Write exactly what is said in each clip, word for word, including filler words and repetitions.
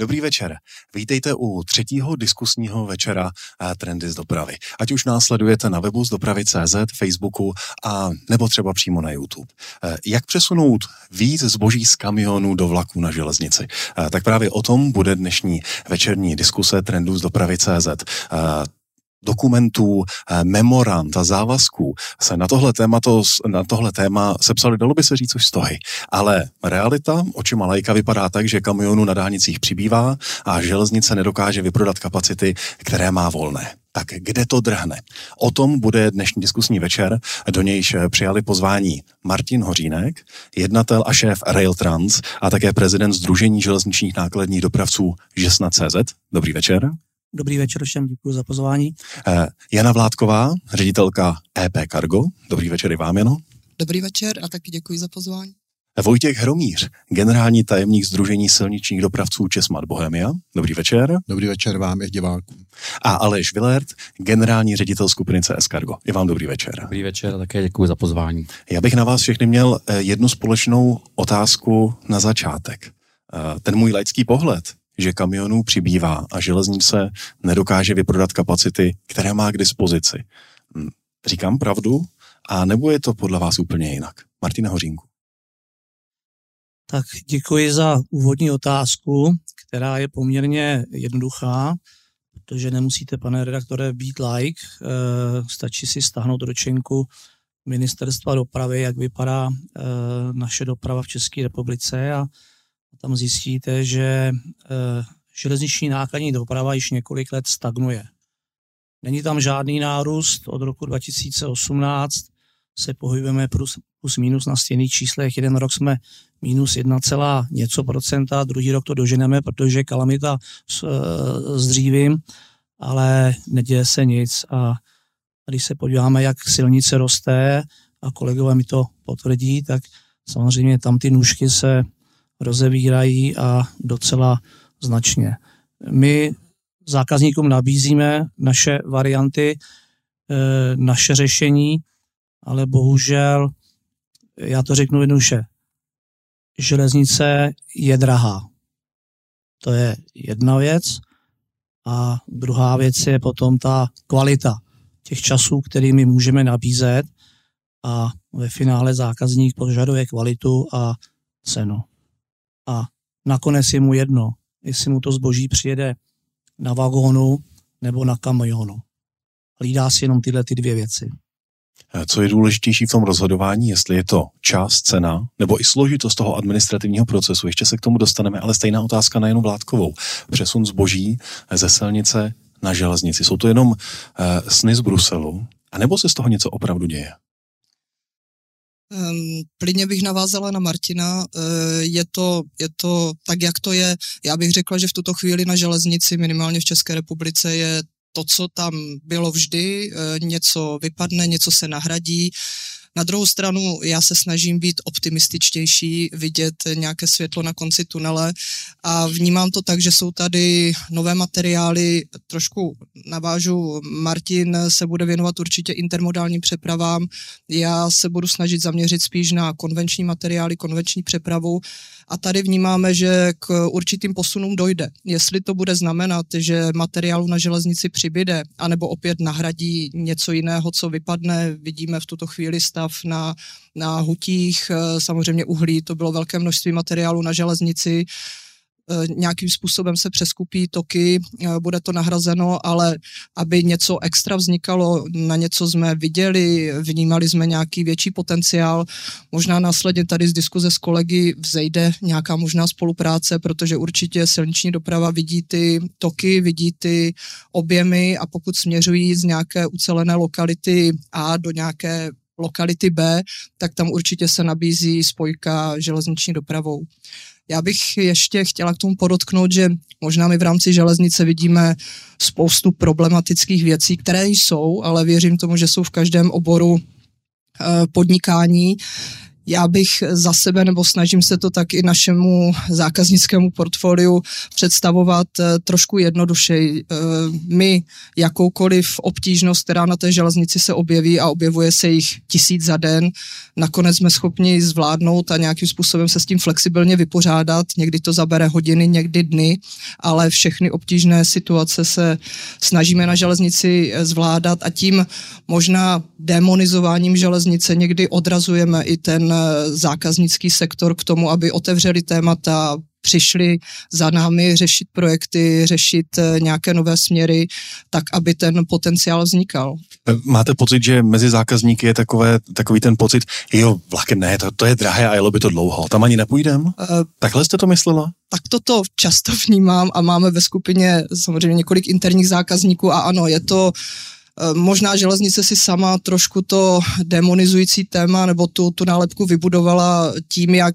Dobrý večer. Vítejte u třetího diskusního večera Trendy z dopravy. Ať už následujete na webu zdopravy tečka cé zet, Facebooku a nebo třeba přímo na YouTube. Jak přesunout víc zboží z kamionu do vlaku na železnici? Tak právě o tom bude dnešní večerní diskuse Trendů z dopravy tečka cé zet. Dokumentů, memorand a závazků se na tohle, témato, na tohle téma sepsali, dalo by se říct, už stohy. Ale realita očima laika vypadá tak, že kamionů na dálnicích přibývá a železnice nedokáže vyprodat kapacity, které má volné. Tak kde to drhne? O tom bude dnešní diskusní večer, do nějž přijali pozvání Martin Hořínek, jednatel a šéf Railtrans a také prezident Sdružení železničních nákladních dopravců ŽESNAD tečka cé zet. Dobrý večer. Dobrý večer všem, děkuji za pozvání. Jana Vládková, ředitelka E P Cargo. Dobrý večer i vám, Jano. Dobrý večer a taky děkuji za pozvání. Vojtěch Hromíř, generální tajemník Sdružení silničních dopravců ČESMAD Bohemia. Dobrý večer. Dobrý večer vám i divákům. A Aleš Villert, generální ředitel skupiny C S. Cargo. I vám dobrý večer. Dobrý večer a také děkuji za pozvání. Já bych na vás všechny měl jednu společnou otázku na začátek. Ten můj laický pohled, že kamionů přibývá a železnice nedokáže vyprodat kapacity, které má k dispozici. Říkám pravdu, a nebo je to podle vás úplně jinak? Martina Hořínku. Tak děkuji za úvodní otázku, která je poměrně jednoduchá, protože nemusíte, pane redaktore, být like, stačí si stáhnout ročenku Ministerstva dopravy, jak vypadá naše doprava v České republice a tam zjistíte, že železniční nákladní doprava již několik let stagnuje. Není tam žádný nárůst, od roku dva tisíce osmnáct se pohybujeme plus, plus minus na stejných číslech, jeden rok jsme minus jedna celá něco procenta, druhý rok to doženeme, protože kalamita s, s dřívím, ale neděje se nic a když se podíváme, jak silnice roste a kolegové mi to potvrdí, tak samozřejmě tam ty nůžky se rozevírají a docela značně. My zákazníkům nabízíme naše varianty, naše řešení, ale bohužel, já to řeknu jednoduše, železnice je drahá. To je jedna věc a druhá věc je potom ta kvalita těch časů, kterými můžeme nabízet a ve finále zákazník požaduje kvalitu a cenu. A nakonec je mu jedno, jestli mu to zboží přijede na vagónu nebo na kamionu. Hlídá si jenom tyhle ty dvě věci. Co je důležitější v tom rozhodování, jestli je to čas, cena, nebo i složitost toho administrativního procesu? Ještě se k tomu dostaneme, ale stejná otázka na Janu Vládkovou. Přesun zboží ze silnice na železnici. Jsou to jenom uh, sny z Bruselu? A nebo se z toho něco opravdu děje? Um, plynně bych navázala na Martina, uh, je to, je to tak, jak to je. Já bych řekla, že v tuto chvíli na železnici, minimálně v České republice, je to, co tam bylo vždy, uh, něco vypadne, něco se nahradí. Na druhou stranu já se snažím být optimističtější, vidět nějaké světlo na konci tunele a vnímám to tak, že jsou tady nové materiály, trošku navážu, Martin se bude věnovat určitě intermodálním přepravám, já se budu snažit zaměřit spíš na konvenční materiály, konvenční přepravu a tady vnímáme, že k určitým posunům dojde. Jestli to bude znamenat, že materiálu na železnici přibyde, anebo opět nahradí něco jiného, co vypadne, vidíme v tuto chvíli stav na, na hutích, samozřejmě uhlí, to bylo velké množství materiálu na železnici, nějakým způsobem se přeskupí toky, bude to nahrazeno, ale aby něco extra vznikalo, na něco jsme viděli, vnímali jsme nějaký větší potenciál, možná následně tady z diskuze s kolegy vzejde nějaká možná spolupráce, protože určitě silniční doprava vidí ty toky, vidí ty objemy a pokud směřují z nějaké ucelené lokality A do nějaké lokality B, tak tam určitě se nabízí spojka železniční dopravou. Já bych ještě chtěla k tomu podotknout, že možná my v rámci železnice vidíme spoustu problematických věcí, které jsou, ale věřím tomu, že jsou v každém oboru podnikání. Já bych za sebe, nebo snažím se to tak i našemu zákaznickému portfoliu představovat trošku jednodušeji. My jakoukoliv obtížnost, která na té železnici se objeví, a objevuje se jich tisíc za den, nakonec jsme schopni zvládnout a nějakým způsobem se s tím flexibilně vypořádat. Někdy to zabere hodiny, někdy dny, ale všechny obtížné situace se snažíme na železnici zvládat a tím možná demonizováním železnice někdy odrazujeme i ten zákaznický sektor k tomu, aby otevřeli témata, přišli za námi řešit projekty, řešit nějaké nové směry, tak aby ten potenciál vznikal. Máte pocit, že mezi zákazníky je takové, takový ten pocit, jo, vlakem ne, to, to je drahé a jelo by to dlouho, tam ani nepůjdem? Uh, Takhle jste to myslela? Tak toto často vnímám a máme ve skupině samozřejmě několik interních zákazníků a ano, je to možná železnice si sama trošku to demonizující téma nebo tu, tu nálepku vybudovala tím, jak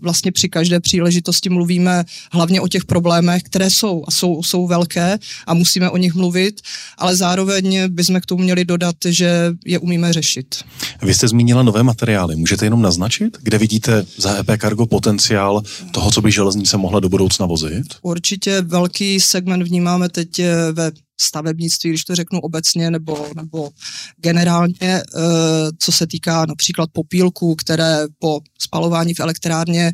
vlastně při každé příležitosti mluvíme hlavně o těch problémech, které jsou a jsou, jsou velké a musíme o nich mluvit, ale zároveň bychom k tomu měli dodat, že je umíme řešit. Vy jste zmínila nové materiály. Můžete jenom naznačit, kde vidíte za E P Cargo potenciál toho, co by železnice mohla do budoucna vozit? Určitě velký segment vnímáme teď ve stavebnictví, když to řeknu obecně nebo, nebo generálně, e, co se týká například popílků, které po spalování v elektrárně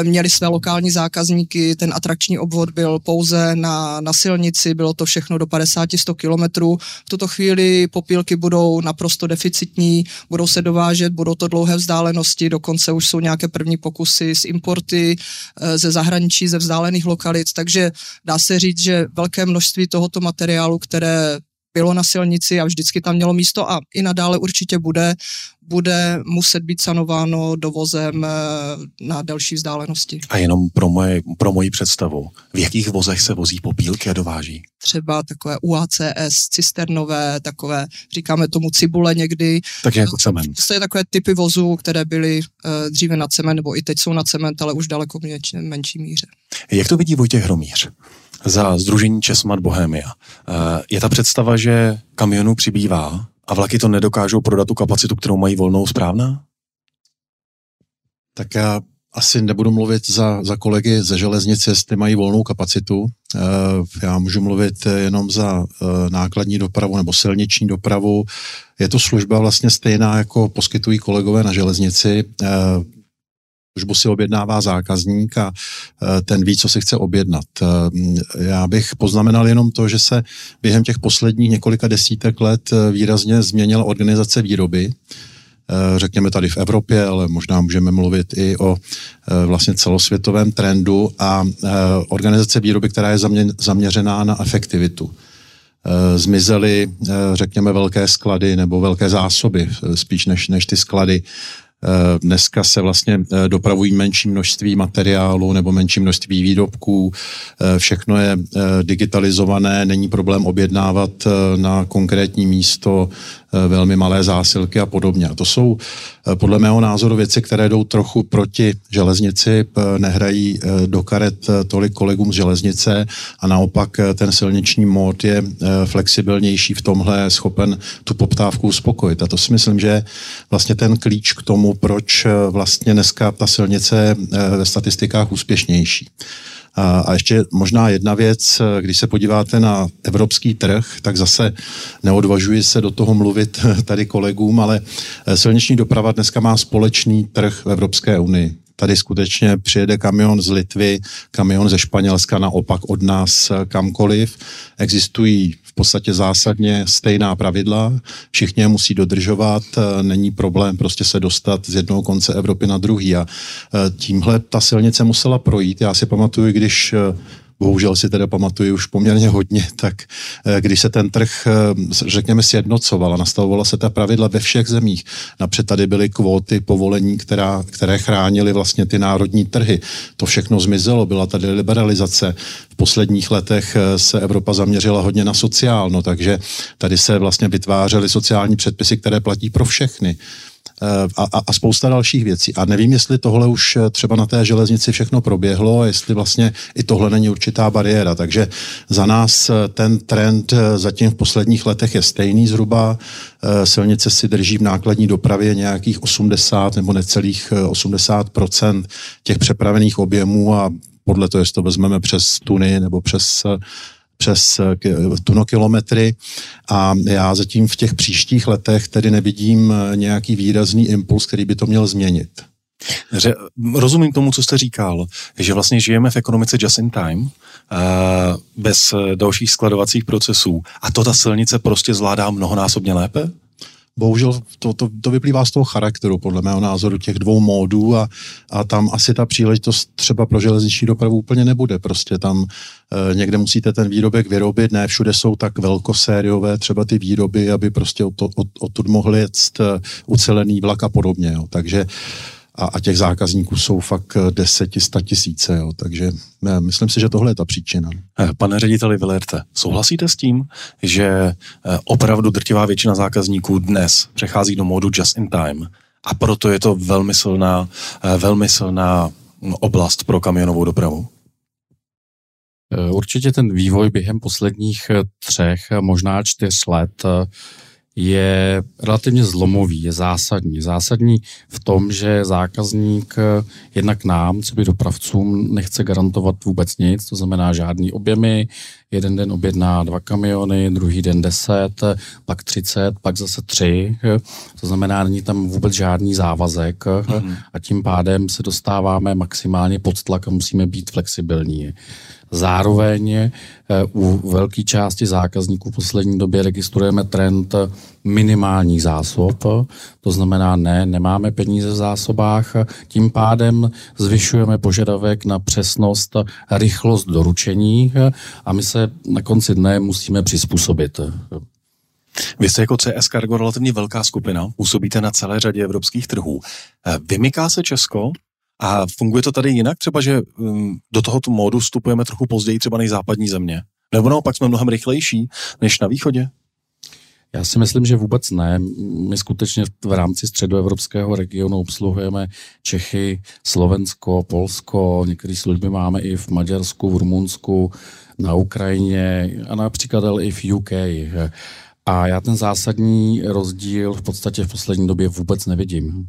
e, měly své lokální zákazníky, ten atrakční obvod byl pouze na, na silnici, bylo to všechno do padesát až sto kilometrů. V tuto chvíli popílky budou naprosto deficitní, budou se dovážet, budou to dlouhé vzdálenosti, dokonce už jsou nějaké první pokusy s importy e, ze zahraničí, ze vzdálených lokalit, takže dá se říct, že velké množství tohoto materiálu materiálu, které bylo na silnici a vždycky tam mělo místo a i nadále určitě bude, bude muset být sanováno dovozem na delší vzdálenosti. A jenom pro, moje, pro moji představu, v jakých vozech se vozí popílky a dováží? Třeba takové U A C S, cisternové, takové, říkáme tomu cibule někdy. Takže jako cement. To je takové typy vozů, které byly uh, dříve na cement, nebo i teď jsou na cement, ale už daleko v menší míře. Jak to vidí Vojtěch Hromíř za sdružení ČESMAD Bohemia? Je ta představa, že kamionů přibývá a vlaky to nedokážou prodat tu kapacitu, kterou mají volnou, správná? Tak já asi nebudu mluvit za, za kolegy ze železnice, jestli mají volnou kapacitu. Já můžu mluvit jenom za nákladní dopravu nebo silniční dopravu. Je to služba vlastně stejná, jako poskytují kolegové na železnici. Službu si objednává zákazník a ten ví, co si chce objednat. Já bych poznamenal jenom to, že se během těch posledních několika desítek let výrazně změnila organizace výroby. Řekněme tady v Evropě, ale možná můžeme mluvit i o vlastně celosvětovém trendu a organizace výroby, která je zaměřená na efektivitu. Zmizely, řekněme, velké sklady nebo velké zásoby, spíš než, než ty sklady. Dneska se vlastně dopravují menší množství materiálu nebo menší množství výrobků. Všechno je digitalizované, není problém objednávat na konkrétní místo velmi malé zásilky a podobně. A to jsou podle mého názoru věci, které jdou trochu proti železnici, nehrají do karet tolik kolegům z železnice a naopak ten silniční mód je flexibilnější v tomhle, schopen tu poptávku uspokojit. A to si myslím, že vlastně ten klíč k tomu, proč vlastně dneska ta silnice je ve statistikách úspěšnější. A ještě možná jedna věc, když se podíváte na evropský trh, tak zase neodvažuji se do toho mluvit tady kolegům, ale silniční doprava dneska má společný trh v Evropské unii. Tady skutečně přijede kamion z Litvy, kamion ze Španělska, naopak od nás kamkoliv. Existují v podstatě zásadně stejná pravidla, všichni je musí dodržovat, není problém prostě se dostat z jednoho konce Evropy na druhý. A tímhle ta silnice musela projít. Já si pamatuju, když... Bohužel si teda pamatuju už poměrně hodně, tak když se ten trh, řekněme, sjednocoval a nastavovala se ta pravidla ve všech zemích. Napřed tady byly kvóty povolení, která, které chránily vlastně ty národní trhy. To všechno zmizelo, byla tady liberalizace. V posledních letech se Evropa zaměřila hodně na sociálno, takže tady se vlastně vytvářely sociální předpisy, které platí pro všechny. a, a, a spousta dalších věcí. A nevím, jestli tohle už třeba na té železnici všechno proběhlo, jestli vlastně i tohle není určitá bariéra. Takže za nás ten trend zatím v posledních letech je stejný zhruba. Silnice si drží v nákladní dopravě nějakých osmdesát nebo necelých osmdesát procent těch přepravených objemů a podle toho, jestli to vezmeme přes tuny nebo přes přes tunokilometry a já zatím v těch příštích letech tedy nevidím nějaký výrazný impuls, který by to měl změnit. Ře- rozumím tomu, co jste říkal, že vlastně žijeme v ekonomice just in time, bez dalších skladovacích procesů a to ta silnice prostě zvládá mnohonásobně lépe? Bohužel to, to, to vyplývá z toho charakteru, podle mého názoru, těch dvou módů a, a tam asi ta příležitost třeba pro železniční dopravu úplně nebude. Prostě tam e, někde musíte ten výrobek vyrobit, ne všude jsou tak velkosériové třeba ty výroby, aby prostě od, od, odtud mohli jet ucelený vlak a podobně. Jo. Takže a, a těch zákazníků jsou fakt deseti, sta tisíce, jo. Takže ne, myslím si, že tohle je ta příčina. Pane řediteli Villerte, souhlasíte s tím, že opravdu drtivá většina zákazníků dnes přechází do módu just in time a proto je to velmi silná, velmi silná oblast pro kamionovou dopravu? Určitě ten vývoj během posledních třech, možná čtyř let je relativně zlomový, je zásadní. Zásadní v tom, že zákazník jednak nám, co by dopravcům, nechce garantovat vůbec nic, to znamená žádný objemy, jeden den objedná dva kamiony, druhý den deset, pak třicet, pak zase tři, to znamená, není tam vůbec žádný závazek mm-hmm. a tím pádem se dostáváme maximálně pod tlak a musíme být flexibilní. Zároveň u velké části zákazníků v poslední době registrujeme trend minimálních zásob, to znamená ne, nemáme peníze v zásobách, tím pádem zvyšujeme požadavek na přesnost, rychlost doručení a my se na konci dne musíme přizpůsobit. Vy jste jako C S Cargo relativně velká skupina, působíte na celé řadě evropských trhů. Vymyká se Česko? A funguje to tady jinak třeba, že do tohoto módu vstupujeme trochu později třeba než západní země? Nebo naopak jsme mnohem rychlejší než na východě? Já si myslím, že vůbec ne. My skutečně v rámci středoevropského regionu obsluhujeme Čechy, Slovensko, Polsko, některé služby máme i v Maďarsku, v Rumunsku, na Ukrajině a například i v U K. A já ten zásadní rozdíl v podstatě v poslední době vůbec nevidím.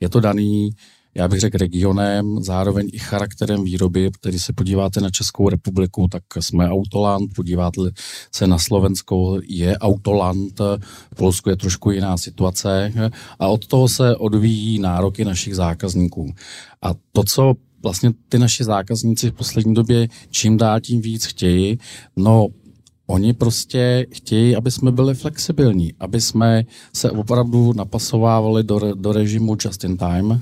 Je to daný, já bych řekl, regionem, zároveň i charakterem výroby, který se podíváte na Českou republiku, tak jsme autoland, podíváte se na Slovensko, je autoland, v Polsku je trošku jiná situace a od toho se odvíjí nároky našich zákazníků. A to, co vlastně ty naši zákazníci v poslední době čím dál tím víc chtějí, no oni prostě chtějí, aby jsme byli flexibilní, aby jsme se opravdu napasovávali do, re, do režimu just in time.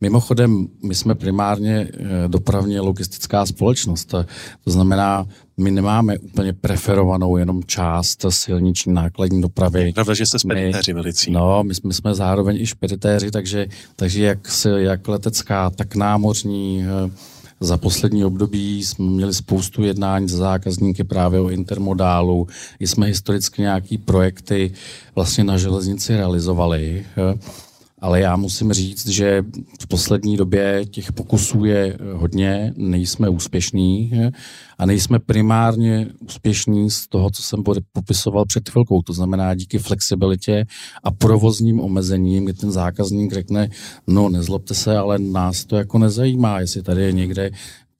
Mimochodem, my jsme primárně dopravně logistická společnost, to znamená, my nemáme úplně preferovanou jenom část silniční nákladní dopravy. Pravda, že jste speditéři velicí. No, my, my jsme zároveň i speditéři, takže, takže jak, jak letecká, tak námořní. Za poslední období jsme měli spoustu jednání se zákazníky právě o intermodálu, i jsme historicky nějaký projekty vlastně na železnici realizovali, ale já musím říct, že v poslední době těch pokusů je hodně, nejsme úspěšní a nejsme primárně úspěšní z toho, co jsem popisoval před chvilkou, to znamená díky flexibilitě a provozním omezením, kdy ten zákazník řekne, no nezlobte se, ale nás to jako nezajímá, jestli tady je někde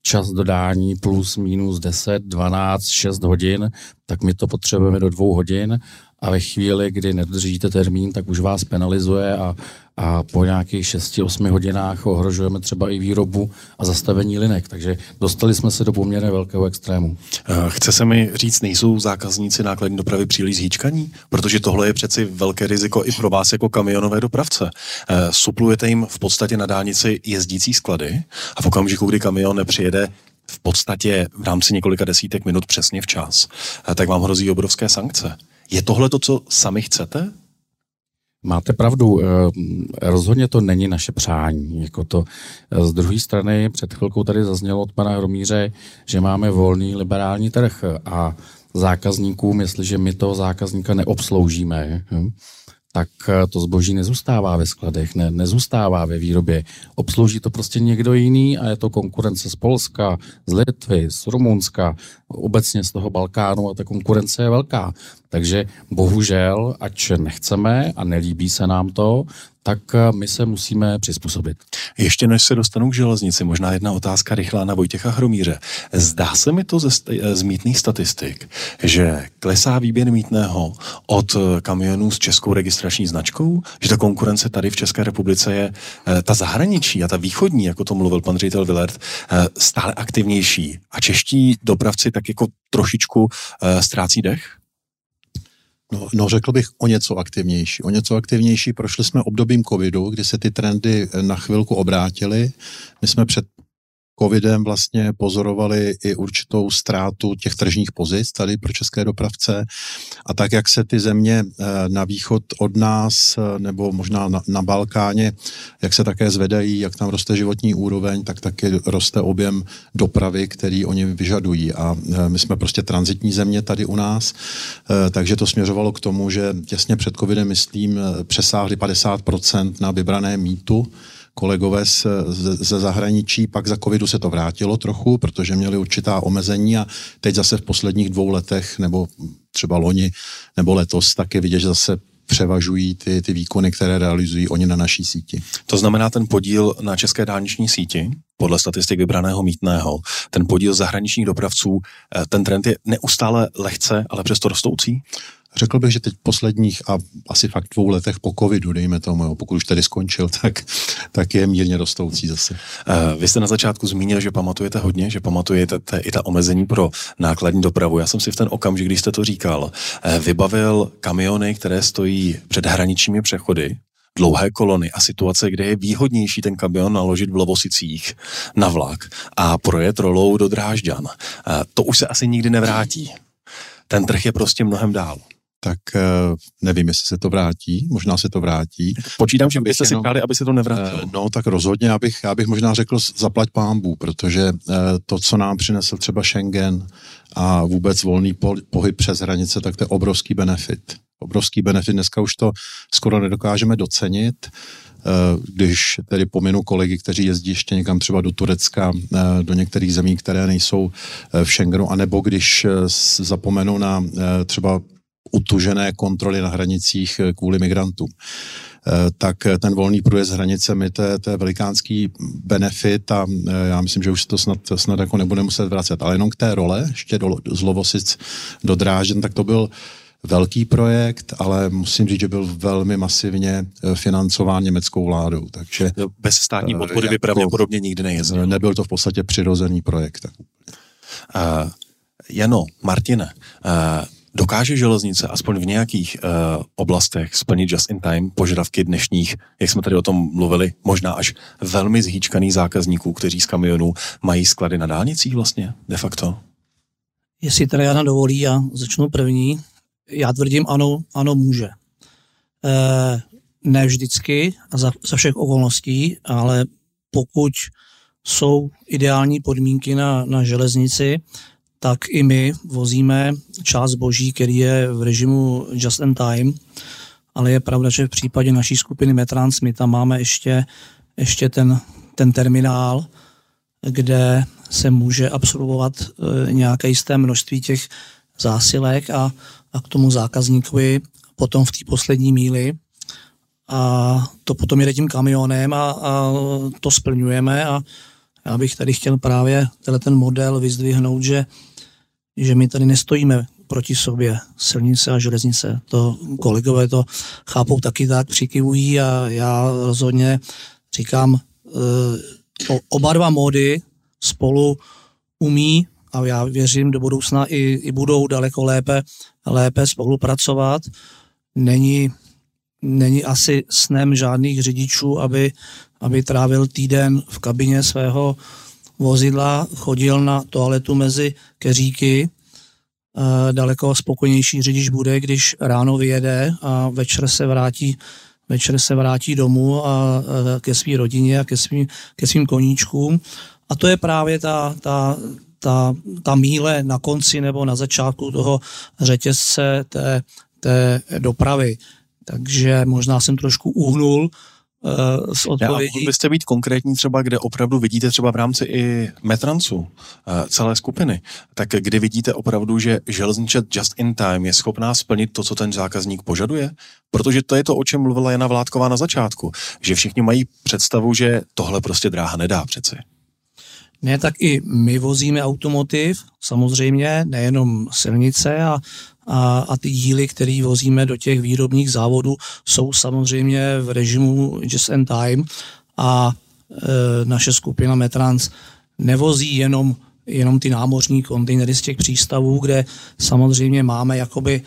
čas dodání plus, minus deset, dvanáct, šest hodin, tak my to potřebujeme do dvou hodin a ve chvíli, kdy nedodržíte termín, tak už vás penalizuje a, a po nějakých šesti osmi hodinách ohrožujeme třeba i výrobu a zastavení linek. Takže dostali jsme se do poměrně velkého extrému. Chce se mi říct, nejsou zákazníci nákladní dopravy příliš zhýčkaní? Protože tohle je přeci velké riziko i pro vás jako kamionové dopravce. Suplujete jim v podstatě na dálnici jezdící sklady a v okamžiku, kdy kamion nepřijede v podstatě v rámci několika desítek minut přesně včas, tak vám hrozí obrovské sankce. Je tohle to, co sami chcete? Máte pravdu, rozhodně to není naše přání. Jako to. Z druhé strany, před chvilkou tady zaznělo od pana Hromíře, že máme volný liberální trh a zákazníkům, jestliže my toho zákazníka neobsloužíme, tak to zboží nezůstává ve skladech, ne, nezůstává ve výrobě. Obslouží to prostě někdo jiný a je to konkurence z Polska, z Litvy, z Rumunska, obecně z toho Balkánu a ta konkurence je velká. Takže bohužel, ač nechceme a nelíbí se nám to, tak my se musíme přizpůsobit. Ještě než se dostanu k železnici, možná jedna otázka rychlá na Vojtěcha Hromíře. Zdá se mi to ze, z mýtných statistik, že klesá výběr mýtného od kamionů s českou registrační značkou, že ta konkurence tady v České republice je ta zahraničí a ta východní, jako to mluvil pan ředitel Villert, stále aktivnější a čeští dopravci tak jako trošičku ztrácí dech? No, no řekl bych o něco aktivnější. O něco aktivnější prošli jsme obdobím covidu, kdy se ty trendy na chvilku obrátily. My jsme před covidem vlastně pozorovali i určitou ztrátu těch tržních pozic tady pro české dopravce. A tak, jak se ty země na východ od nás, nebo možná na, na Balkáně, jak se také zvedají, jak tam roste životní úroveň, tak taky roste objem dopravy, který oni vyžadují. A my jsme prostě tranzitní země tady u nás, takže to směřovalo k tomu, že těsně před covidem, myslím, přesáhli padesát procent na vybrané mýtu, kolegové ze zahraničí, pak za covidu se to vrátilo trochu, protože měli určitá omezení a teď zase v posledních dvou letech, nebo třeba loni, nebo letos taky vidět, že zase převažují ty, ty výkony, které realizují oni na naší síti. To znamená ten podíl na české dálniční síti, podle statistik vybraného mýtného, ten podíl zahraničních dopravců, ten trend je neustále lehce, ale přesto rostoucí? Řekl bych, že teď posledních a asi fakt dvou letech po covidu, dejme tomu, pokud už tady skončil, tak, tak je mírně rostoucí zase. Vy jste na začátku zmínil, že pamatujete hodně, že pamatujete i ta omezení pro nákladní dopravu. Já jsem si v ten okamžik, když jste to říkal, vybavil kamiony, které stojí před hraničními přechody, dlouhé kolony a situace, kde je výhodnější ten kamion naložit v Lovosicích na vlak a projet rolou do Drážďan. To už se asi nikdy nevrátí. Ten trh je prostě mnohem dál. Tak nevím, jestli se to vrátí, možná se to vrátí. Počítám, že byste si přáli, aby se to nevrátilo. No tak rozhodně, já bych, já bych možná řekl zaplať pánbů, protože to, co nám přinesl třeba Schengen a vůbec volný pohyb přes hranice, tak to je obrovský benefit. Obrovský benefit, dneska už to skoro nedokážeme docenit, když tedy pominu kolegy, kteří jezdí ještě někam třeba do Turecka, do některých zemí, které nejsou v Schengenu, anebo když zapomenu na třeba utužené kontroly na hranicích kvůli migrantům. Tak ten volný průjezd hranice mi to, to je velikánský benefit a já myslím, že už se to snad, snad jako nebude muset vracet. Ale jenom k té role, ještě do, z Lovosic do Drážďan, tak to byl velký projekt, ale musím říct, že byl velmi masivně financován německou vládou. Takže bez státní podpory by pravděpodobně nikdy nejezdil. Nebyl to v podstatě přirozený projekt. Uh, Jano, Martine, uh, dokáže železnice aspoň v nějakých uh, oblastech splnit just in time požadavky dnešních, jak jsme tady o tom mluvili, možná až velmi zhýčkaných zákazníků, kteří z kamionů mají sklady na dálnicích vlastně, de facto? Jestli teda Jana dovolí, já začnu první. Já tvrdím ano, ano může. E, ne vždycky a za, za všech okolností, ale pokud jsou ideální podmínky na, na železnici, tak i my vozíme část zboží, který je v režimu just in time, ale je pravda, že v případě naší skupiny Metrans, my tam máme ještě, ještě ten, ten terminál, kde se může absorbovat e, nějaké jisté množství těch zásilek a, a k tomu zákazníkovi potom v té poslední míli a to potom jede tím kamionem a, a to splňujeme a já bych tady chtěl právě ten model vyzdvihnout, že, že my tady nestojíme proti sobě silnice a železnice. To kolegové to chápou taky tak, přikyvují a já rozhodně říkám, eh, oba dva módy spolu umí a já věřím, do budoucna i, i budou daleko lépe, lépe spolupracovat. Není, není asi snem žádných řidičů, aby, aby trávil týden v kabině svého vozidla, chodil na toaletu mezi keříky. E, daleko spokojenější řidič bude, když ráno vyjede a večer se vrátí, večer se vrátí domů a, a ke své rodině a ke svým, ke svým koníčkům. A to je právě ta... ta Ta, ta míle na konci nebo na začátku toho řetězce té, té dopravy. Takže možná jsem trošku uhnul uh, s odpovědí. Já, mohl byste být konkrétní třeba, kde opravdu vidíte třeba v rámci i Metransu, uh, celé skupiny, tak kdy vidíte opravdu, že železnice just in time je schopná splnit to, co ten zákazník požaduje? Protože to je to, o čem mluvila Jana Vládková na začátku, že všichni mají představu, že tohle prostě dráha nedá přeci. Ne, tak i my vozíme automotiv, samozřejmě, nejenom silnice a, a, a ty díly, které vozíme do těch výrobních závodů, jsou samozřejmě v režimu just in time a e, naše skupina Metrans nevozí jenom, jenom ty námořní kontejnery z těch přístavů, kde samozřejmě máme jakoby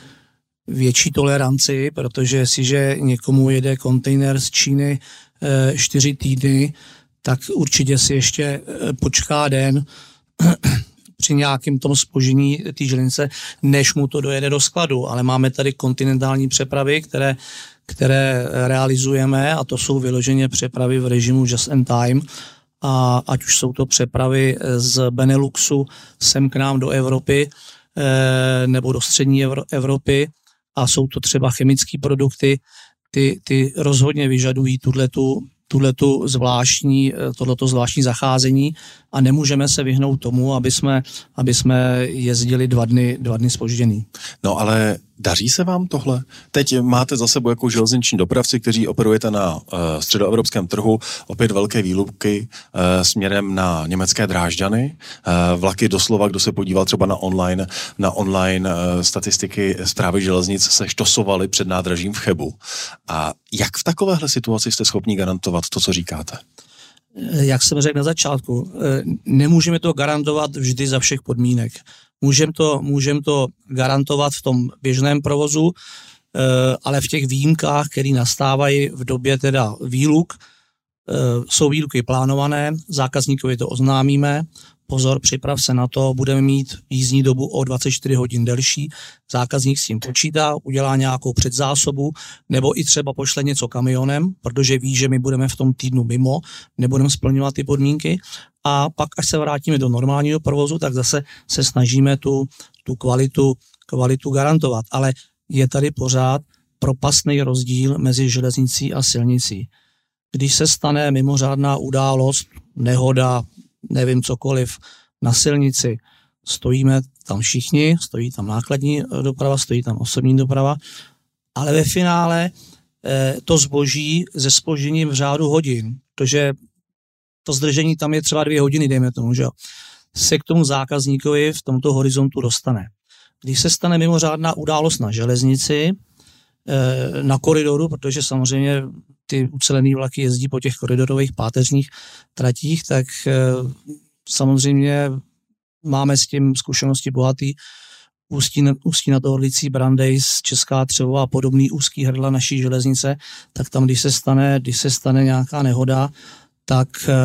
větší toleranci, protože jestliže někomu jede kontejner z Číny e, čtyři týdny, tak určitě si ještě počká den při nějakém tom zpožení té železnice, než mu to dojede do skladu. Ale máme tady kontinentální přepravy, které, které realizujeme, a to jsou vyloženě přepravy v režimu just in time. A ať už jsou to přepravy z Beneluxu sem k nám do Evropy nebo do střední Evropy, a jsou to třeba chemické produkty, ty, ty rozhodně vyžadují tuhletu tuhletu zvláštní, tohleto zvláštní zacházení a nemůžeme se vyhnout tomu, aby jsme, aby jsme jezdili dva dny, dva dny zpožděný. No ale daří se vám tohle? Teď máte za sebou jako železniční dopravci, kteří operujete na uh, středoevropském trhu, opět velké výlupky uh, směrem na německé Drážďany, uh, vlaky doslova, kdo se podíval třeba na online, na online uh, statistiky Správy železnic, se štosovaly před nádražím v Chebu. A jak v takovéhle situaci jste schopni garantovat to, co říkáte? Jak jsem řekl na začátku, nemůžeme to garantovat vždy za všech podmínek. Můžeme to, můžem to garantovat v tom běžném provozu, ale v těch výjimkách, které nastávají v době teda výluk, jsou výluky plánované, zákazníkovi to oznámíme, pozor, připrav se na to, budeme mít jízdní dobu o dvacet čtyři hodin delší, zákazník s tím počítá, udělá nějakou předzásobu, nebo i třeba pošle něco kamionem, protože ví, že my budeme v tom týdnu mimo, nebudeme splňovat ty podmínky, a pak, až se vrátíme do normálního provozu, tak zase se snažíme tu, tu kvalitu, kvalitu garantovat. Ale je tady pořád propastný rozdíl mezi železnicí a silnicí. Když se stane mimořádná událost, nehoda, nevím cokoliv, na silnici, stojíme tam všichni, stojí tam nákladní doprava, stojí tam osobní doprava, ale ve finále eh, to zboží se zpožděním v řádu hodin, protože to zdržení tam je třeba dvě hodiny, dejme tomu, že jo, se k tomu zákazníkovi v tomto horizontu dostane. Když se stane mimořádná událost na železnici, eh, na koridoru, protože samozřejmě ty ucelený vlaky jezdí po těch koridorových páteřních tratích, tak e, samozřejmě máme s tím zkušenosti bohatý. Ústí, ústí nad Orlicí, Brandejs, Česká Třebová a podobný úzký hrdla naší železnice, tak tam, když se stane, když se stane nějaká nehoda, tak e,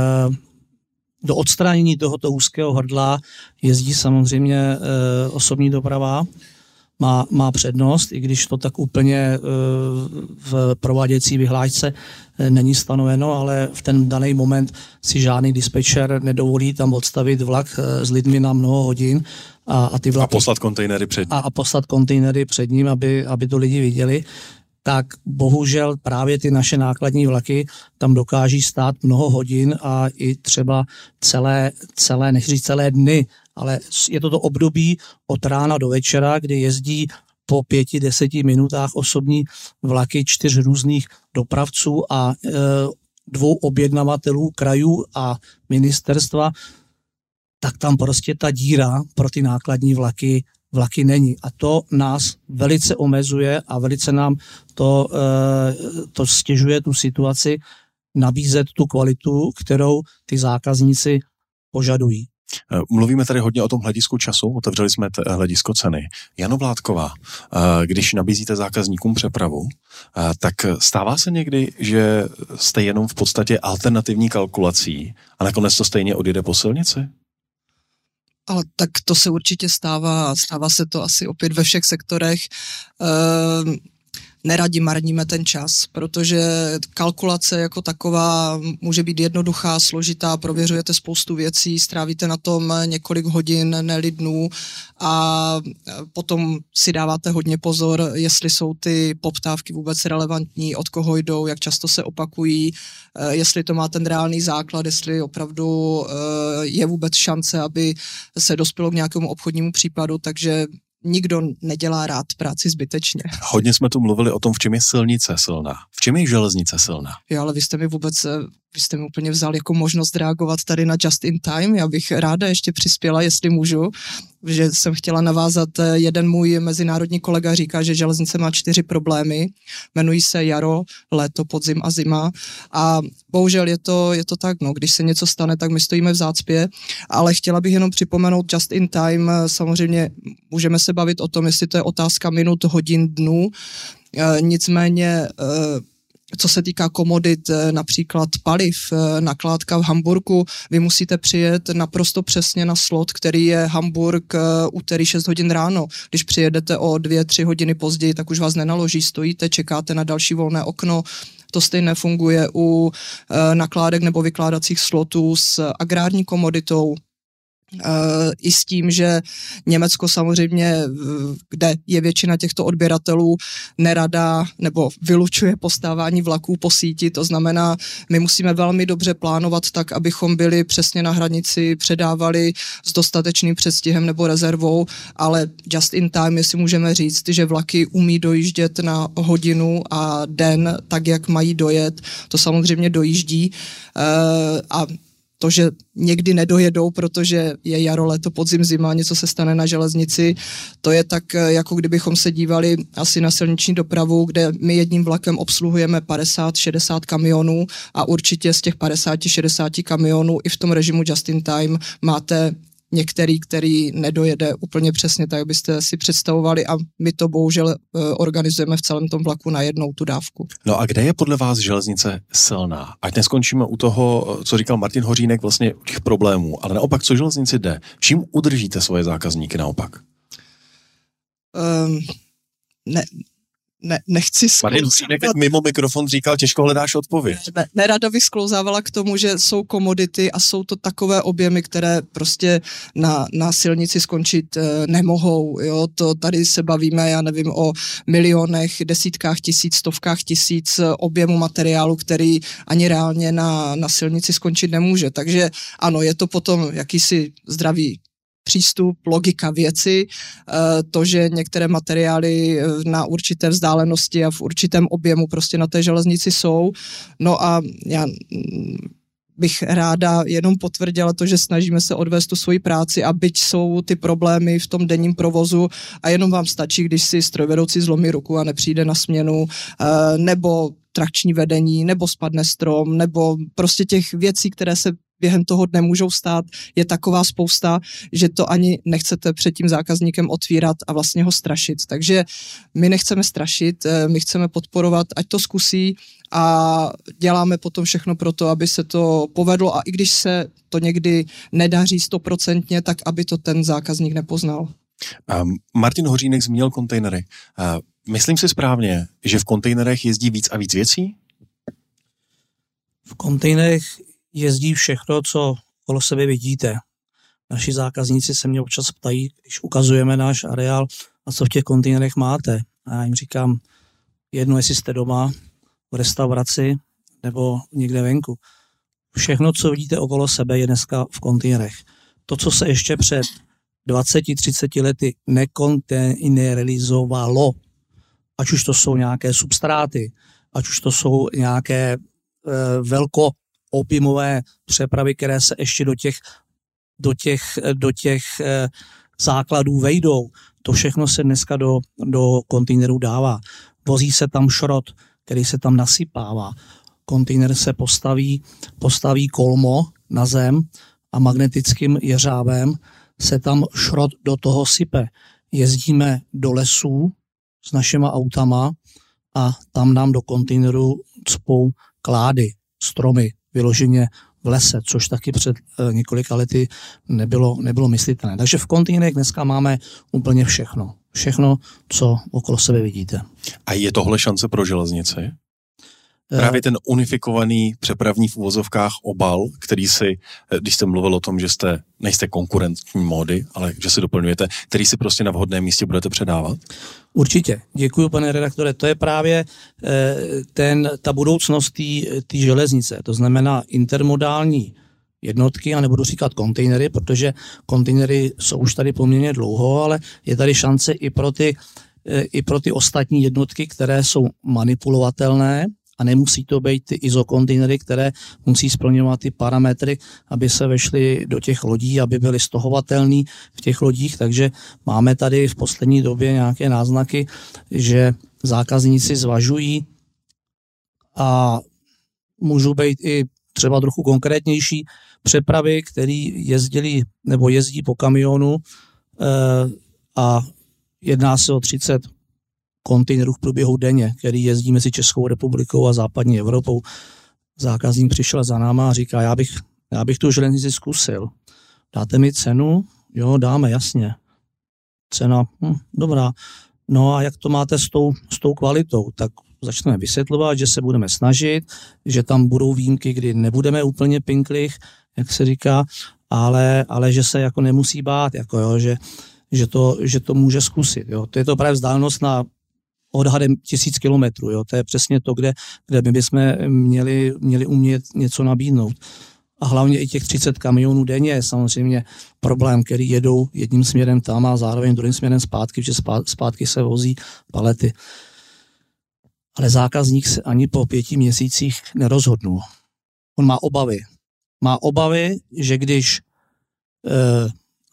do odstranění tohoto úzkého hrdla jezdí samozřejmě e, osobní doprava. Má, má přednost, i když to tak úplně v prováděcí vyhlášce není stanoveno, ale v ten daný moment si žádný dispečer nedovolí tam odstavit vlak s lidmi na mnoho hodin a, a ty vlaky... A poslat kontejnery před ním. A, a poslat kontejnery před ním, aby, aby to lidi viděli. Tak bohužel právě ty naše nákladní vlaky tam dokáží stát mnoho hodin a i třeba celé, celé nechci říct celé dny, ale je to to období od rána do večera, kdy jezdí po pěti, deseti minutách osobní vlaky čtyř různých dopravců a e, dvou objednavatelů krajů a ministerstva, tak tam prostě ta díra pro ty nákladní vlaky vlaky není. A to nás velice omezuje a velice nám to, e, to stěžuje tu situaci nabízet tu kvalitu, kterou ty zákazníci požadují. Mluvíme tady hodně o tom hledisku času, otevřeli jsme t- hledisko ceny. Jano Vládková, když nabízíte zákazníkům přepravu, tak stává se někdy, že jste jenom v podstatě alternativní kalkulací a nakonec to stejně odjede po silnici? Ale tak to se určitě stává, stává se to asi opět ve všech sektorech. Ehm, neradi marníme ten čas, protože kalkulace jako taková může být jednoduchá, složitá, prověřujete spoustu věcí, strávíte na tom několik hodin, ne-li dnů a potom si dáváte hodně pozor, jestli jsou ty poptávky vůbec relevantní, od koho jdou, jak často se opakují, jestli to má ten reálný základ, jestli opravdu je vůbec šance, aby se dospělo k nějakému obchodnímu případu, takže nikdo nedělá rád práci zbytečně. Hodně jsme tu mluvili o tom, v čem je silnice silná, v čem je železnice silná. Jo, ale vy jste mi vůbec, vy jste mi úplně vzal jako možnost reagovat tady na Just in Time. Já bych ráda ještě přispěla, jestli můžu, že jsem chtěla navázat, jeden můj mezinárodní kolega říká, že železnice má čtyři problémy, jmenují se jaro, léto, podzim a zima a bohužel je to, je to tak, no, když se něco stane, tak my stojíme v zácpě, ale chtěla bych jenom připomenout Just in Time, samozřejmě můžeme se bavit o tom, jestli to je otázka minut, hodin, dnů, e, nicméně e, co se týká komodit, například paliv, nakládka v Hamburku, vy musíte přijet naprosto přesně na slot, který je Hamburg úterý šest hodin ráno. Když přijedete o dvě tři hodiny později, tak už vás nenaloží, stojíte, čekáte na další volné okno. To stejné funguje u nakládek nebo vykládacích slotů s agrární komoditou. I s tím, že Německo samozřejmě, kde je většina těchto odběratelů, nerada nebo vylučuje postávání vlaků po síti, to znamená, my musíme velmi dobře plánovat tak, abychom byli přesně na hranici, předávali s dostatečným předstihem nebo rezervou, ale just in time, jestli můžeme říct, že vlaky umí dojíždět na hodinu a den, tak jak mají dojet, to samozřejmě dojíždí a to, že někdy nedojedou, protože je jaro, léto, podzim, zima, něco se stane na železnici, to je tak, jako kdybychom se dívali asi na silniční dopravu, kde my jedním vlakem obsluhujeme padesát šedesát kamionů a určitě z těch padesát šedesát kamionů i v tom režimu just in time máte některý, který nedojede úplně přesně tak, abyste si představovali a my to bohužel organizujeme v celém tom vlaku na jednou tu dávku. No a kde je podle vás železnice silná? Ať neskončíme u toho, co říkal Martin Hořínek, vlastně těch problémů, ale naopak, co železnici jde? Čím udržíte svoje zákazníky naopak? Um, ne... Ne, nechci sklouzávat. Mimo mikrofon říkal, těžko hledáš odpověď. Ne, nerada bych sklouzávala k tomu, že jsou komodity a jsou to takové objemy, které prostě na, na silnici skončit e, nemohou. Jo? To tady se bavíme, já nevím, o milionech, desítkách tisíc, stovkách tisíc objemu materiálu, který ani reálně na, na silnici skončit nemůže. Takže ano, je to potom jakýsi zdravý přístup, logika věci, to, že některé materiály na určité vzdálenosti a v určitém objemu prostě na té železnici jsou. No a já bych ráda jenom potvrdila to, že snažíme se odvést tu svoji práci a byť jsou ty problémy v tom denním provozu a jenom vám stačí, když si strojvedoucí zlomí ruku a nepřijde na směnu, nebo trakční vedení, nebo spadne strom, nebo prostě těch věcí, které se během toho dne můžou stát, je taková spousta, že to ani nechcete před tím zákazníkem otvírat a vlastně ho strašit. Takže my nechceme strašit, my chceme podporovat, ať to zkusí a děláme potom všechno pro to, aby se to povedlo a i když se to někdy nedaří stoprocentně, tak aby to ten zákazník nepoznal. Um, Martin Hořínek zmínil kontejnery. Uh, myslím si správně, že v kontejnerech jezdí víc a víc věcí? V kontejnerech jezdí všechno, co okolo sebe vidíte. Naši zákazníci se mě občas ptají, když ukazujeme náš areál, a co v těch kontejnerech máte. A já jim říkám, jedno, jestli jste doma, v restauraci nebo někde venku. Všechno, co vidíte okolo sebe, je dneska v kontejnerech. To, co se ještě před dvacet třicet lety nekontejnerizovalo, ať už to jsou nějaké substráty, ať už to jsou nějaké e, velko objemové přepravy, které se ještě do těch, do těch, do těch eh, základů vejdou. To všechno se dneska do, do kontejnerů dává. Vozí se tam šrot, který se tam nasypává. Kontejner se postaví, postaví kolmo na zem a magnetickým jeřábem se tam šrot do toho sype. Jezdíme do lesů s našima autama a tam nám do kontejneru cpou klády, stromy, vyloženě v lese, což taky před e, několika lety nebylo, nebylo myslitelné. Takže v kontejnerech dneska máme úplně všechno. všechno, co okolo sebe vidíte. A je tohle šance pro železnici? Právě ten unifikovaný přepravní v uvozovkách obal, který si, když jste mluvil o tom, že jste, nejste konkurentní módy, ale že si doplňujete, který si prostě na vhodném místě budete předávat? Určitě. Děkuji, pane redaktore. To je právě ten, ta budoucnost té železnice. To znamená intermodální jednotky, a nebudu říkat kontejnery, protože kontejnery jsou už tady poměrně dlouho, ale je tady šance i pro ty, i pro ty ostatní jednotky, které jsou manipulovatelné. A nemusí to být ty izokontejnery, které musí splňovat ty parametry, aby se vešly do těch lodí, aby byly stohovatelný v těch lodích. Takže máme tady v poslední době nějaké náznaky, že zákazníci zvažují, a můžou být i třeba trochu konkrétnější, přepravy, které jezdili nebo jezdí po kamionu, a jedná se o třicet kontejnerů v průběhu denně, který jezdí mezi Českou republikou a západní Evropou. Zákazník přišel za náma a říká, já bych, já bych tu železnici zkusil. Dáte mi cenu? Jo, dáme, jasně. Cena, hm, dobrá. No a jak to máte s tou, s tou kvalitou? Tak začneme vysvětlovat, že se budeme snažit, že tam budou výjimky, kdy nebudeme úplně pinklich, jak se říká, ale, ale že se jako nemusí bát, jako jo, že, že, to, že to může zkusit. Jo. To je to právě vzdálenost na odhadem tisíc kilometrů, jo, to je přesně to, kde, kde my bychom měli, měli umět něco nabídnout. A hlavně i těch třicet kamionů denně je samozřejmě problém, který jedou jedním směrem tam a zároveň druhým směrem zpátky, protože zpátky se vozí palety. Ale zákazník se ani po pěti měsících nerozhodnul. On má obavy. Má obavy, že když e,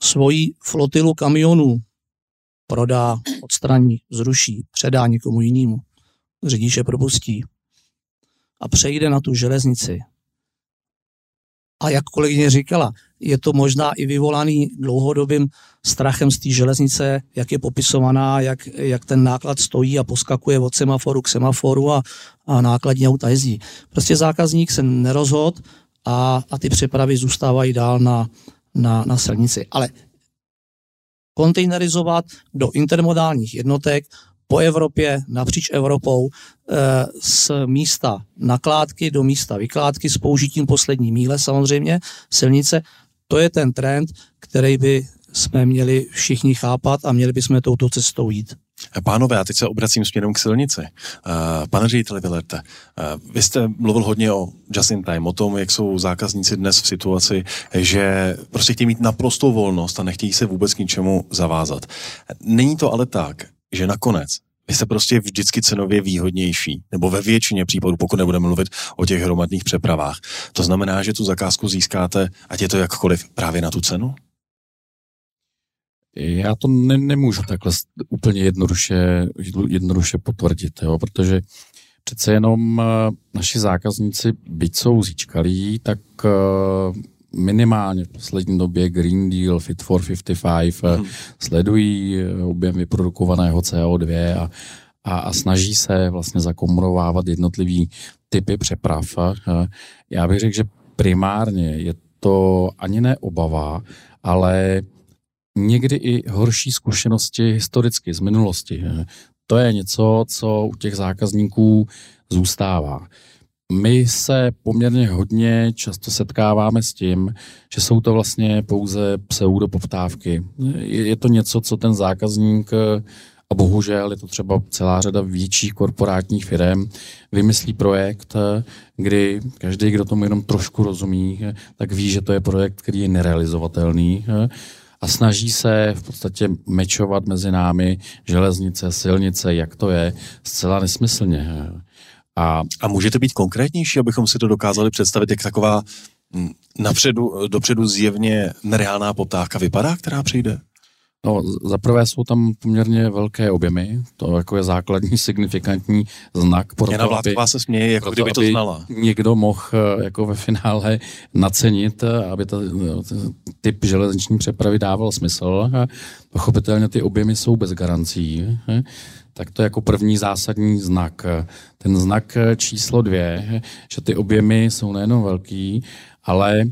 svoji flotilu kamionů prodá, odstraní, zruší, předá někomu jinému, řidiče propustí a přejde na tu železnici. A jak kolegyně říkala, je to možná i vyvolaný dlouhodobým strachem z té železnice, jak je popisovaná, jak, jak ten náklad stojí a poskakuje od semaforu k semaforu a, a nákladní auta jezdí. Prostě zákazník se nerozhod a, a ty přepravy zůstávají dál na, na, na silnici. Ale kontejnerizovat do intermodálních jednotek po Evropě, napříč Evropou, z místa nakládky do místa vykládky s použitím poslední míle samozřejmě, silnice, to je ten trend, který by jsme měli všichni chápat a měli bychom touto cestou jít. Pánové, já teď se obracím směrem k silnici. Pane řediteli Villerte, vy jste mluvil hodně o just in time, o tom, jak jsou zákazníci dnes v situaci, že prostě chtějí mít naprostou volnost a nechtějí se vůbec k ničemu zavázat. Není to ale tak, že nakonec vy jste prostě vždycky cenově výhodnější, nebo ve většině případů, pokud nebudeme mluvit o těch hromadných přepravách. To znamená, že tu zakázku získáte, ať je to jakkoliv, právě na tu cenu? Já to ne, nemůžu takhle úplně jednoduše, jednoduše potvrdit, jo, protože přece jenom naši zákazníci, byť jsou zíčkalí, tak minimálně v poslední době Green Deal, Fit for padesát pět hmm. sledují objem vyprodukovaného C O dva a, a, a snaží se vlastně zakomorovávat jednotlivý typy přeprav. Já bych řekl, že primárně je to ani ne obava, ale někdy i horší zkušenosti historicky z minulosti. To je něco, co u těch zákazníků zůstává. My se poměrně hodně často setkáváme s tím, že jsou to vlastně pouze pseudopoptávky. Je to něco, co ten zákazník, a bohužel je to třeba celá řada větších korporátních firem, vymyslí projekt, kdy každý, kdo tomu jenom trošku rozumí, tak ví, že to je projekt, který je nerealizovatelný. A snaží se v podstatě mečovat mezi námi železnice, silnice, jak to je, zcela nesmyslně. A, a může to být konkrétnější, abychom si to dokázali představit, jak taková napředu, dopředu zjevně nereálná poptávka vypadá, která přijde? No, zaprvé jsou tam poměrně velké objemy, to jako je základní signifikantní znak. Proto, Jana Vládková se směje, jako proto, kdyby to znala. Někdo mohl jako ve finále nacenit, aby ta, typ železniční přepravy dával smysl. Pochopitelně ty objemy jsou bez garancí. Tak to je jako první zásadní znak. Ten znak číslo dvě, že ty objemy jsou nejenom velký, ale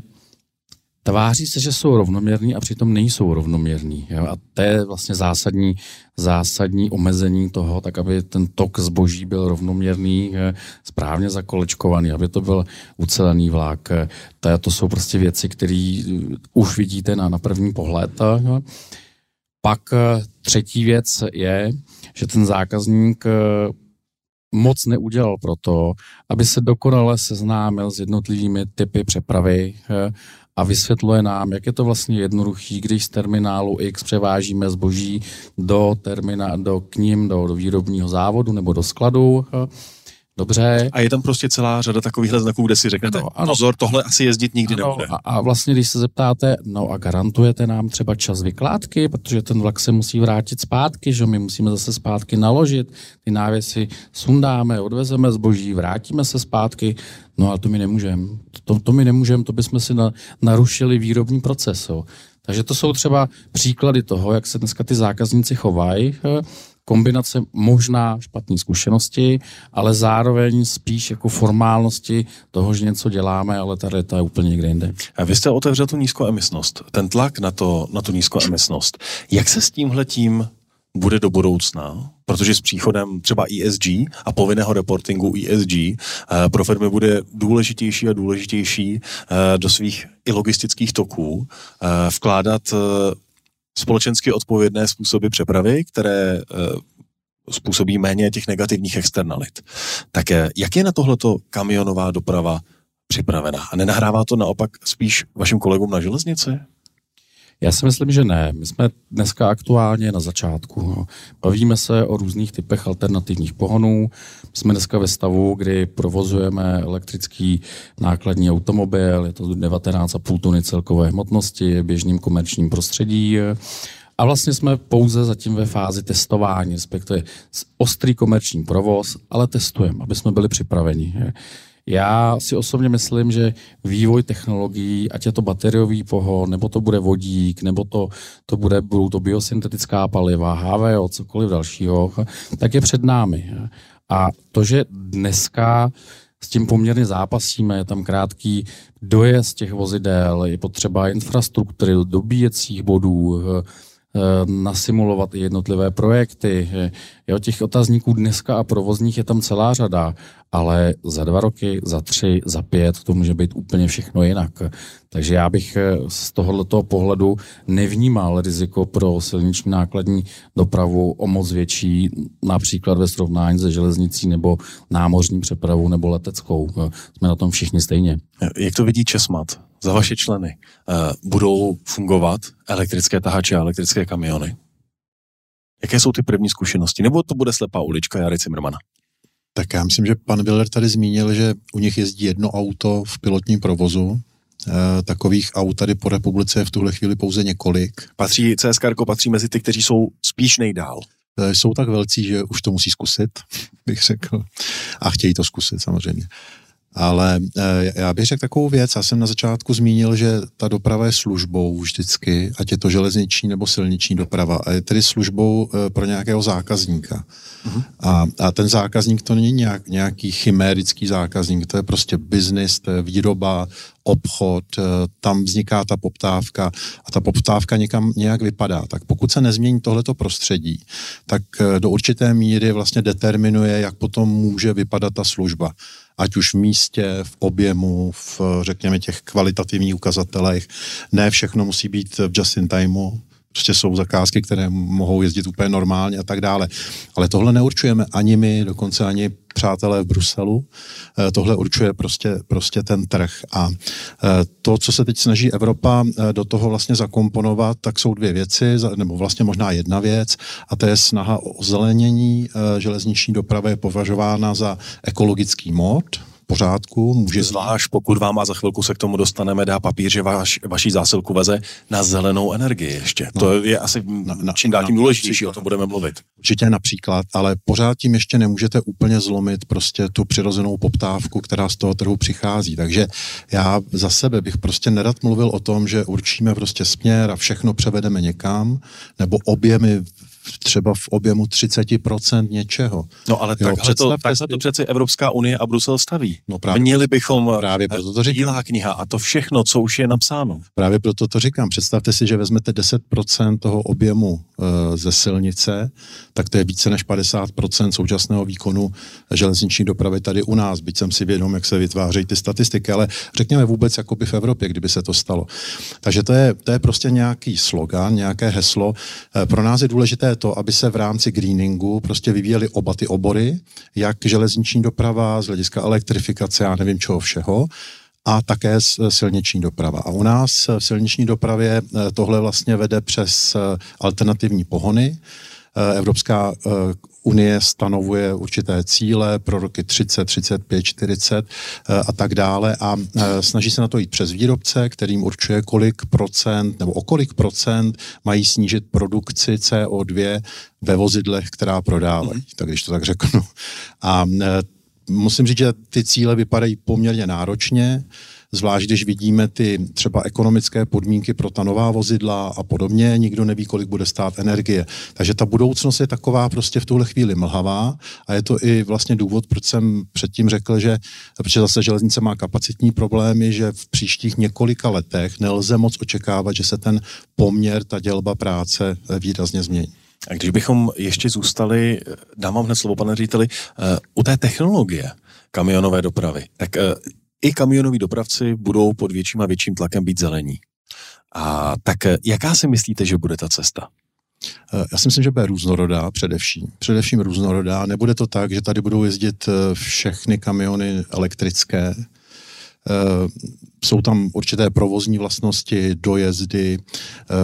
Tváří se, že jsou rovnoměrní a přitom nejsou rovnoměrní. Jo? A to je vlastně zásadní, zásadní omezení toho, tak aby ten tok zboží byl rovnoměrný, správně zakolečkovaný, aby to byl ucelený vlák. To jsou prostě věci, které už vidíte na, na první pohled. Jo? Pak třetí věc je, že ten zákazník moc neudělal pro to, aby se dokonale seznámil s jednotlivými typy přepravy a vysvětluje nám, jak je to vlastně jednoduchý, když z terminálu X převážíme zboží do termina, do k ním, do, do výrobního závodu nebo do skladu. Dobře. A je tam prostě celá řada takovýchhle znaků, kde si řeknete, no, pozor, tohle asi jezdit nikdy ano, nebude. A, a vlastně, když se zeptáte, no a garantujete nám třeba čas vykládky, protože ten vlak se musí vrátit zpátky, že my musíme zase zpátky naložit, ty návěsy sundáme, odvezeme zboží, vrátíme se zpátky, no a to my nemůžeme. To, to my nemůžeme, to bychom si na, narušili výrobní proces. Jo. Takže to jsou třeba příklady toho, jak se dneska ty zákazníci chovají, kombinace možná špatné zkušenosti, ale zároveň spíš jako formálnosti toho, že něco děláme, ale tady to je úplně někde jinde. A vy jste otevřel tu nízkoemisnost, ten tlak na, to, na tu nízkoemisnost. Jak se s tímhletím bude do budoucna? Protože s příchodem třeba E S G a povinného reportingu E S G pro firmy bude důležitější a důležitější do svých i logistických toků vkládat společensky odpovědné způsoby přepravy, které způsobí méně těch negativních externalit. Tak jak je na tohleto kamionová doprava připravená? A nenahrává to naopak spíš vašim kolegům na železnici? Já si myslím, že ne. My jsme dneska aktuálně na začátku. Bavíme se o různých typech alternativních pohonů. Jsme dneska ve stavu, kdy provozujeme elektrický nákladní automobil, je to devatenáct celá pět tuny celkové hmotnosti, běžným komerčním prostředí. A vlastně jsme pouze zatím ve fázi testování, respektive ostrý komerční provoz, ale testujeme, aby jsme byli připraveni. Já si osobně myslím, že vývoj technologií, ať je to bateriový pohon, nebo to bude vodík, nebo to, to bude, budou to biosyntetická paliva, H V O, cokoliv dalšího, tak je před námi. A to, že dneska s tím poměrně zápasíme, je tam krátký dojezd těch vozidel, je potřeba infrastruktury, dobíjecích bodů, nasimulovat i jednotlivé projekty. Jo, těch otazníků dneska a provozních je tam celá řada, ale za dva roky, za tři, za pět, to může být úplně všechno jinak. Takže já bych z tohoto pohledu nevnímal riziko pro silniční nákladní dopravu o moc větší, například ve srovnání se železnicí nebo námořní přepravou nebo leteckou. Jsme na tom všichni stejně. Jak to vidí ČESMAD? Za vaše členy budou fungovat elektrické tahače a elektrické kamiony? Jaké jsou ty první zkušenosti? Nebo to bude slepá ulička Jary Cimrmana? Tak já myslím, že pan Villert tady zmínil, že u nich jezdí jedno auto v pilotním provozu. E, takových aut tady po republice je v tuhle chvíli pouze několik. Patří, C S Cargo patří mezi ty, kteří jsou spíš nejdál. E, jsou tak velcí, že už to musí zkusit, bych řekl. A chtějí to zkusit samozřejmě. Ale e, já bych řekl takovou věc, já jsem na začátku zmínil, že ta doprava je službou vždycky, ať je to železniční nebo silniční doprava, a je tedy službou e, pro nějakého zákazníka. Uh-huh. A, a ten zákazník to není nějak, nějaký chimérický zákazník, to je prostě biznis, to je výroba, obchod, e, tam vzniká ta poptávka a ta poptávka někam nějak vypadá. Tak pokud se nezmění tohleto prostředí, tak e, do určité míry vlastně determinuje, jak potom může vypadat ta služba. Ať už v místě, v objemu, v, řekněme, těch kvalitativních ukazatelech. Ne všechno musí být v just in timeu, prostě jsou zakázky, které mohou jezdit úplně normálně a tak dále. Ale tohle neurčujeme ani my, dokonce ani přátelé v Bruselu. Tohle určuje prostě, prostě ten trh. A to, co se teď snaží Evropa do toho vlastně zakomponovat, tak jsou dvě věci, nebo vlastně možná jedna věc, a to je snaha o zelenění. Železniční doprava je považována za ekologický mod, pořádku, může... Zvlášť pokud vám, a za chvilku se k tomu dostaneme, dá papír, že váš, vaší zásilku veze na zelenou energii ještě. No, to je asi na, na, čím dál tím důležitější, o tom budeme mluvit. Určitě například, ale pořád tím ještě nemůžete úplně zlomit prostě tu přirozenou poptávku, která z toho trhu přichází. Takže já za sebe bych prostě nerad mluvil o tom, že určíme prostě směr a všechno převedeme někam, nebo objemy třeba v objemu třicet procent něčeho. No ale jo, takhle, to, takhle to přeci Evropská unie a Brusel staví. No právě, měli bychom právě proto to říkám. Bílá kniha a to všechno, co už je napsáno. Právě proto to říkám. Představte si, že vezmete deset procent toho objemu e, ze silnice, tak to je více než padesát procent současného výkonu železniční dopravy tady u nás. Byť jsem si vědom, jak se vytvářejí ty statistiky, ale řekněme vůbec jakoby v Evropě, kdyby se to stalo. Takže to je, to je prostě nějaký slogan, nějaké heslo. E, pro nás je důležité to, aby se v rámci greeningu prostě vyvíjely oba ty obory, jak železniční doprava, z hlediska elektrifikace, já nevím čeho všeho, a také silniční doprava. A u nás v silniční dopravě tohle vlastně vede přes alternativní pohony. Evropská unie stanovuje určité cíle pro roky třicet, třicet pět, čtyřicet a tak dále a snaží se na to jít přes výrobce, kterým určuje kolik procent nebo o kolik procent mají snížit produkci C O dva ve vozidlech, která prodávají, mm-hmm. tak když to tak řeknu. A musím říct, že ty cíle vypadají poměrně náročně, zvlášť když vidíme ty třeba ekonomické podmínky pro ta nová vozidla a podobně, nikdo neví, kolik bude stát energie. Takže ta budoucnost je taková prostě v tuhle chvíli mlhavá a je to i vlastně důvod, proč jsem předtím řekl, že protože zase železnice má kapacitní problémy, že v příštích několika letech nelze moc očekávat, že se ten poměr, ta dělba práce výrazně změní. A když bychom ještě zůstali, dám vám hned slovo, pane řediteli, u té technologie kamionové dopravy, tak i kamionoví dopravci budou pod větším a větším tlakem být zelení. A tak jaká si myslíte, že bude ta cesta? Já si myslím, že bude různorodá především. Především různorodá. Nebude to tak, že tady budou jezdit všechny kamiony elektrické. Jsou tam určité provozní vlastnosti, dojezdy.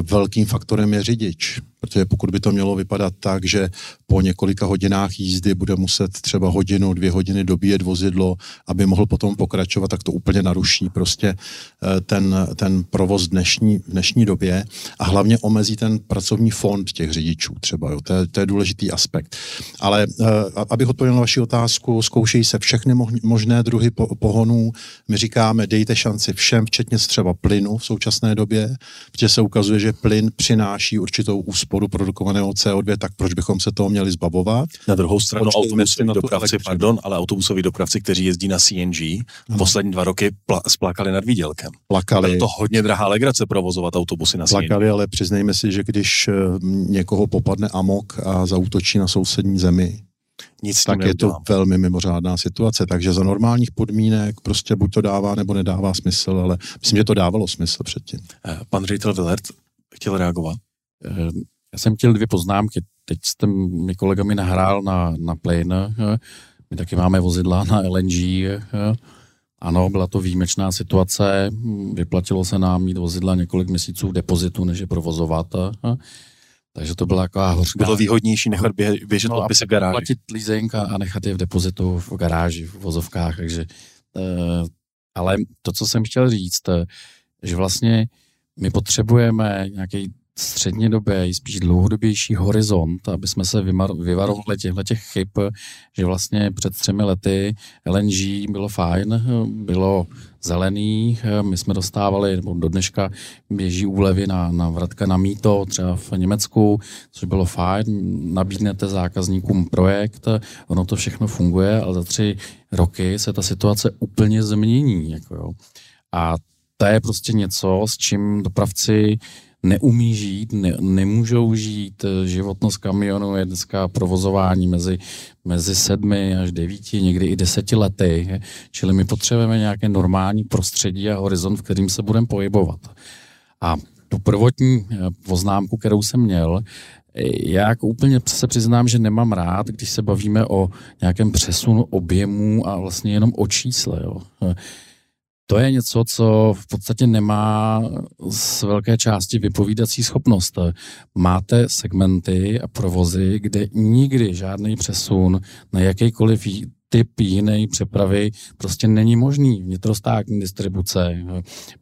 Velkým faktorem je řidič. Protože pokud by to mělo vypadat tak, že po několika hodinách jízdy bude muset třeba hodinu, dvě hodiny dobíjet vozidlo, aby mohl potom pokračovat, tak to úplně naruší prostě ten, ten provoz dnešní, v dnešní době a hlavně omezí ten pracovní fond těch řidičů třeba. Jo. To, je, to je důležitý aspekt. Ale abych odpověděl na vaši otázku, zkoušejí se všechny možné druhy pohonů. My říkáme, dejte šanci všem, včetně třeba plynu v současné době, protože se ukazuje, že plyn přináší určitou úsporu produkovaného C O dva, tak proč bychom se toho měli zbavovat? Na druhou stranu autobusoví dopravci, pardon, ale autobusoví dopravci, kteří jezdí na C N G, hmm. poslední dva roky pl- splakali nad výdělkem. Plakali. Byl to hodně drahá legrace provozovat autobusy na C N G. Plakali, ale přiznejme si, že když někoho popadne amok a zaútočí na sousední zemi, Nic tak je to velmi mimořádná situace. Takže za normálních podmínek prostě buď to dává, nebo nedává smysl, ale myslím, že to dávalo smysl předtím. Pan ředitel Villert chtěl reagovat. Já jsem chtěl dvě poznámky. Teď jste mi kolegami nahrál na, na plane. My taky máme vozidla na L N G. Ano, byla to výjimečná situace. Vyplatilo se nám mít vozidla několik měsíců v depozitu, než je provozovat. Takže to byla taková hořká. Bylo výhodnější nechat běžet no odpisy v garáži. Platit leasing a nechat je v depozitu v garáži, v vozovkách. Takže, ale to, co jsem chtěl říct, že vlastně my potřebujeme nějaký střednědobý, spíš dlouhodobější horizont, aby jsme se vymar- vyvarovali těchto chyb, že vlastně před třemi lety L N G bylo fajn, bylo zelený, my jsme dostávali, nebo do dneška běží úlevy na, na vratka na mýto, třeba v Německu, což bylo fajn, nabídnete zákazníkům projekt, ono to všechno funguje, ale za tři roky se ta situace úplně změní. Jako jo. A to je prostě něco, s čím dopravci neumí žít, ne, nemůžou žít, životnost kamionu je dneska provozování mezi, mezi sedmi až devíti, někdy i deseti lety, čili my potřebujeme nějaké normální prostředí a horizont, v kterým se budeme pohybovat. A tu prvotní poznámku, kterou jsem měl, já jako úplně se přiznám, že nemám rád, když se bavíme o nějakém přesunu objemů a vlastně jenom o čísle, jo. To je něco, co v podstatě nemá z velké části vypovídací schopnost. Máte segmenty a provozy, kde nikdy žádný přesun na jakýkoliv typ jiné přepravy prostě není možný. Vnitrostátní distribuce,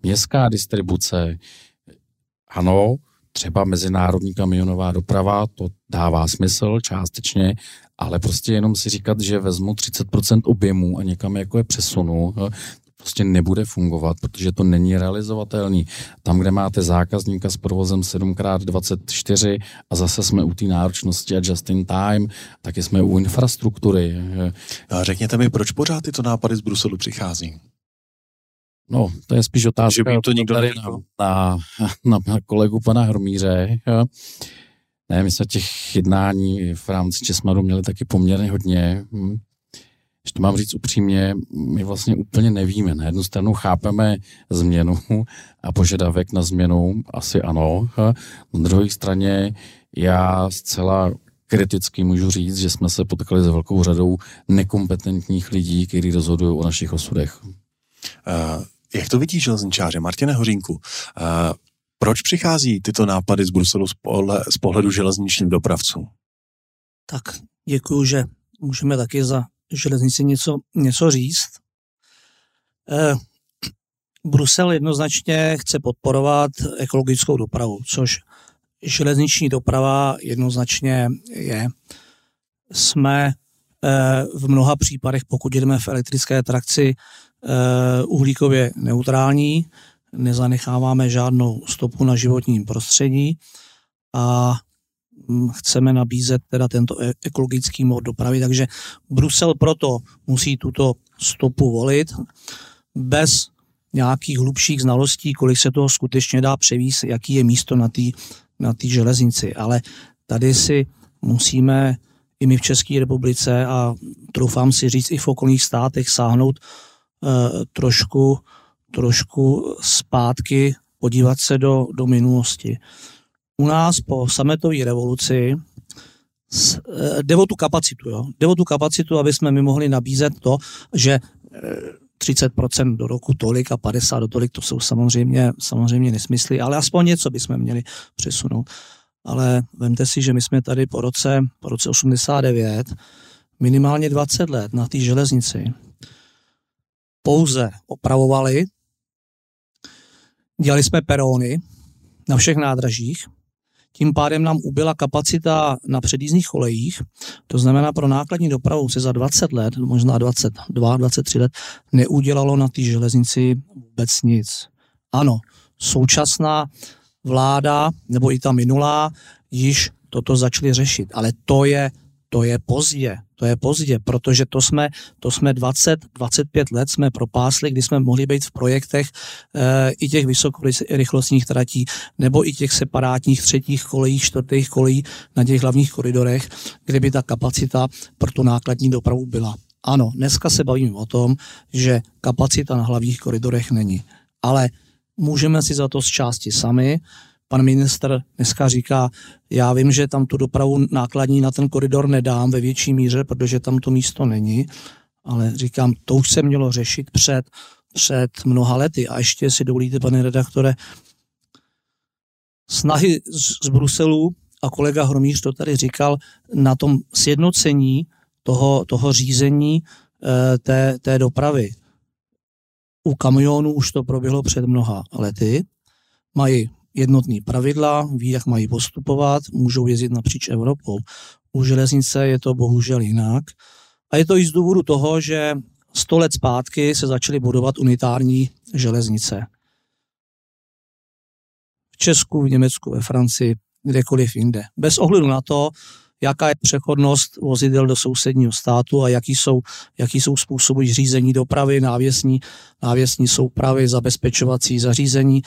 městská distribuce, ano, třeba mezinárodní kamionová doprava, to dává smysl částečně, ale prostě jenom si říkat, že vezmu třicet procent objemu a někam jako je přesunu, prostě nebude fungovat, protože to není realizovatelný. Tam, kde máte zákazníka s provozem sedm krát dvacet čtyři a zase jsme u té náročnosti a just in time, taky jsme u infrastruktury. A řekněte mi, proč pořád tyto nápady z Bruselu přichází? No, to je spíš otázka že to někdo tady na, na, na, na kolegu pana Hromíře. Jo. Ne, my jsme těch jednání v rámci ČESMADu měli taky poměrně hodně. Hm. Když to mám říct upřímně, my vlastně úplně nevíme. Na jednu stranu chápeme změnu a požadavek na změnu, asi ano. Na druhé straně já zcela kriticky můžu říct, že jsme se potkali s velkou řadou nekompetentních lidí, kteří rozhodují o našich osudech. Uh, jak to vidí železničáře? Martine Hořínku, uh, proč přichází tyto nápady z Bruselu z, pohle, z pohledu železničních dopravců? Tak, děkuju, že můžeme taky za železnici něco, něco říct. Eh, Brusel jednoznačně chce podporovat ekologickou dopravu, což železniční doprava jednoznačně je. Jsme eh, v mnoha případech, pokud jdeme v elektrické trakci, eh, uhlíkově neutrální, nezanecháváme žádnou stopu na životním prostředí a chceme nabízet teda tento ekologický mod dopravy, takže Brusel proto musí tuto stopu volit bez nějakých hlubších znalostí, kolik se toho skutečně dá převíst, jaký je místo na té na té železnici. Ale tady si musíme i my v České republice a troufám si říct i v okolních státech sáhnout eh, trošku, trošku zpátky, podívat se do, do minulosti. U nás po sametové revoluci jde o tu kapacitu, jo? Jde o tu kapacitu, aby jsme my mohli nabízet to, že třicet procent do roku tolik a padesát procent do tolik, to jsou samozřejmě, samozřejmě nesmysly, ale aspoň něco bychom měli přesunout. Ale vemte si, že my jsme tady po roce, po roce osmdesát devět minimálně dvacet let na té železnici pouze opravovali, dělali jsme perony na všech nádražích, tím pádem nám ubyla kapacita na předjízdních kolejích, to znamená pro nákladní dopravu se za dvacet let, možná dvacet dva, dvacet tři let, neudělalo na té železnici vůbec nic. Ano, současná vláda, nebo i ta minulá, již toto začali řešit, ale to je, to je pozdě, to je pozdě, protože to jsme, to jsme dvacet, dvacet pět let jsme propásli, kdy jsme mohli být v projektech e, i těch vysokorychlostních tratí, nebo i těch separátních třetích kolejí, čtvrtých kolejí na těch hlavních koridorech, kde by ta kapacita pro tu nákladní dopravu byla. Ano, dneska se bavíme o tom, že kapacita na hlavních koridorech není, ale můžeme si za to z části sami. Pan ministr dneska říká, já vím, že tam tu dopravu nákladní na ten koridor nedám ve větší míře, protože tam to místo není, ale říkám, to už se mělo řešit před, před mnoha lety. A ještě, si dovolíte, pane redaktore, snahy z, z Bruselu, a kolega Hromíř to tady říkal, na tom sjednocení toho, toho řízení e, té, té dopravy. U kamionů už to proběhlo před mnoha lety. Mají jednotný pravidla, ví, jak mají postupovat, můžou jezdit napříč Evropou. U železnice je to bohužel jinak. A je to i z důvodu toho, že sto let zpátky se začaly budovat unitární železnice. V Česku, v Německu, ve Francii, kdekoliv jinde. Bez ohledu na to, jaká je přechodnost vozidel do sousedního státu a jaký jsou, jaký jsou způsoby řízení dopravy, návěsní, návěsní soupravy, zabezpečovací zařízení,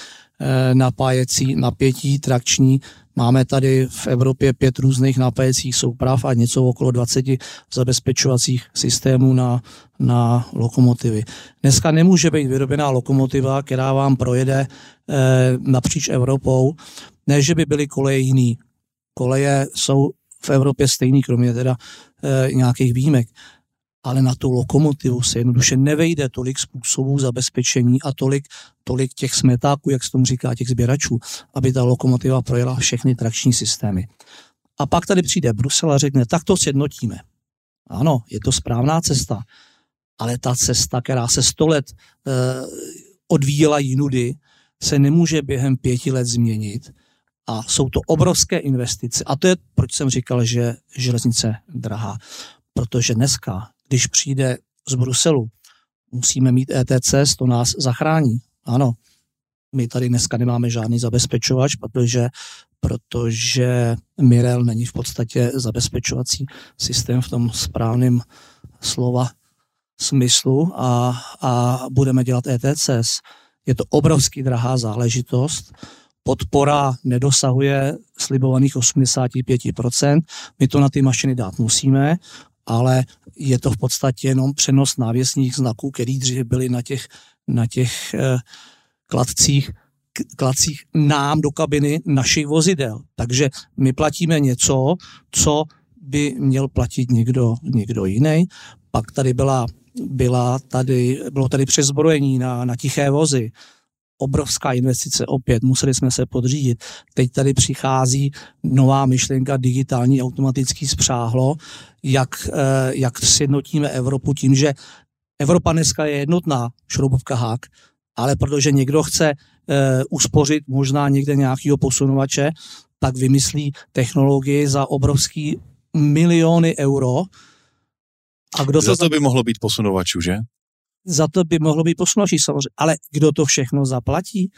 napájecí, napětí, trakční. Máme tady v Evropě pět různých napájecích souprav a něco okolo dvacet zabezpečovacích systémů na, na lokomotivy. Dneska nemůže být vyrobená lokomotiva, která vám projede eh, napříč Evropou, ne, že by byly koleje jiný. Koleje jsou v Evropě stejný, kromě teda e, nějakých výjimek. Ale na tu lokomotivu se jednoduše nevejde tolik způsobů zabezpečení a tolik, tolik těch smetáků, jak se tomu říká, těch sběračů, aby ta lokomotiva projela všechny trakční systémy. A pak tady přijde Brusel a řekne, tak to sjednotíme. Ano, je to správná cesta, ale ta cesta, která se sto let e, odvíjela jinudy, se nemůže během pěti let změnit. A jsou to obrovské investice. A to je, proč jsem říkal, že železnice drahá. Protože dneska, když přijde z Bruselu musíme mít E T C, to nás zachrání. Ano, my tady dneska nemáme žádný zabezpečovač, protože, protože Mirel není v podstatě zabezpečovací systém v tom správném slova smyslu a, a budeme dělat E T C. Je to obrovský drahá záležitost. Podpora nedosahuje slibovaných osmdesát pět procent. My to na ty mašiny dát musíme, ale je to v podstatě jenom přenos návěsních znaků, který dříve byly na těch, na těch eh, kladcích, kladcích nám do kabiny našich vozidel. Takže my platíme něco, co by měl platit někdo, někdo jiný. Pak tady byla, byla tady, bylo tady přezbrojení na, na tiché vozy. Obrovská investice opět, museli jsme se podřídit. Teď tady přichází nová myšlenka digitální automatický spřáhlo, jak, jak sjednotíme Evropu tím, že Evropa dneska je jednotná, šroubovka hák, ale protože někdo chce uspořit možná někde nějakého posunovače, tak vymyslí technologii za obrovský miliony euro. A kdo za to tam... by mohlo být posunovačů, že? Za to by mohlo být poslušný samozřejmě, ale kdo to všechno zaplatí?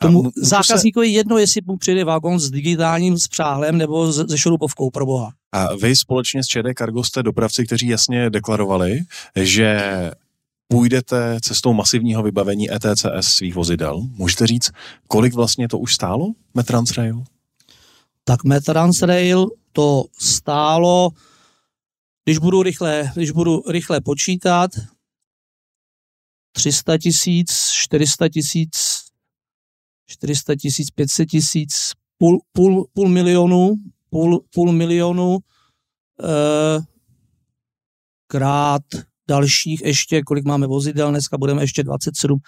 Tomu m- zákazníkovi se... jedno, jestli mu přijde vagon s digitálním spřáhlem nebo se šroubovkou, pro boha. A vy společně s ČD Cargo jste dopravci, kteří jasně deklarovali, že půjdete cestou masivního vybavení E T C S svých vozidel. Můžete říct, kolik vlastně to už stálo Metrans Rail? Tak Metrans Rail to stálo, když budu rychle, když budu rychle počítat, tři sta tisíc, čtyři sta tisíc, čtyři sta tisíc, pět set tisíc, půl, půl, půl milionu, půl, půl milionu eh, krát dalších ještě, kolik máme vozidel, dneska budeme ještě dvacet sedm,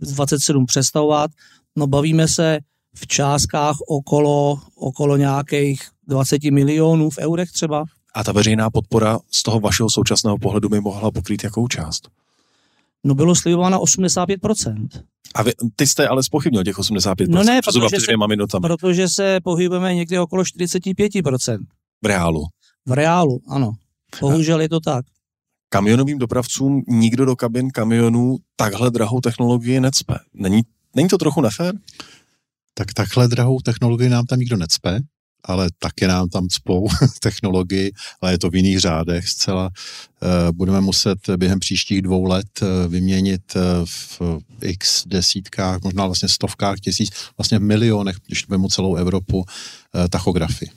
dvacet sedm přestavovat, no bavíme se v částkách okolo, okolo nějakých dvacet milionů v eurech třeba. A ta veřejná podpora z toho vašeho současného pohledu by mohla pokrýt jakou část? No bylo slibováno osmdesát pět procent. A vy, ty jste ale zpochybnil těch osmdesát pět procent? No ne, protože se, protože se pohybujeme někde okolo čtyřicet pět procent. V reálu? V reálu, ano. Bohužel je to tak. Kamionovým dopravcům nikdo do kabin kamionů takhle drahou technologii necpe. Není, není to trochu nefér? Tak takhle drahou technologii nám tam nikdo necpe, ale taky nám tam cpou technologii, ale je to v jiných řádech zcela. Budeme muset během příštích dvou let vyměnit v x desítkách, možná vlastně stovkách tisíc, vlastně v milionech, když vemu celou Evropu, tachografy.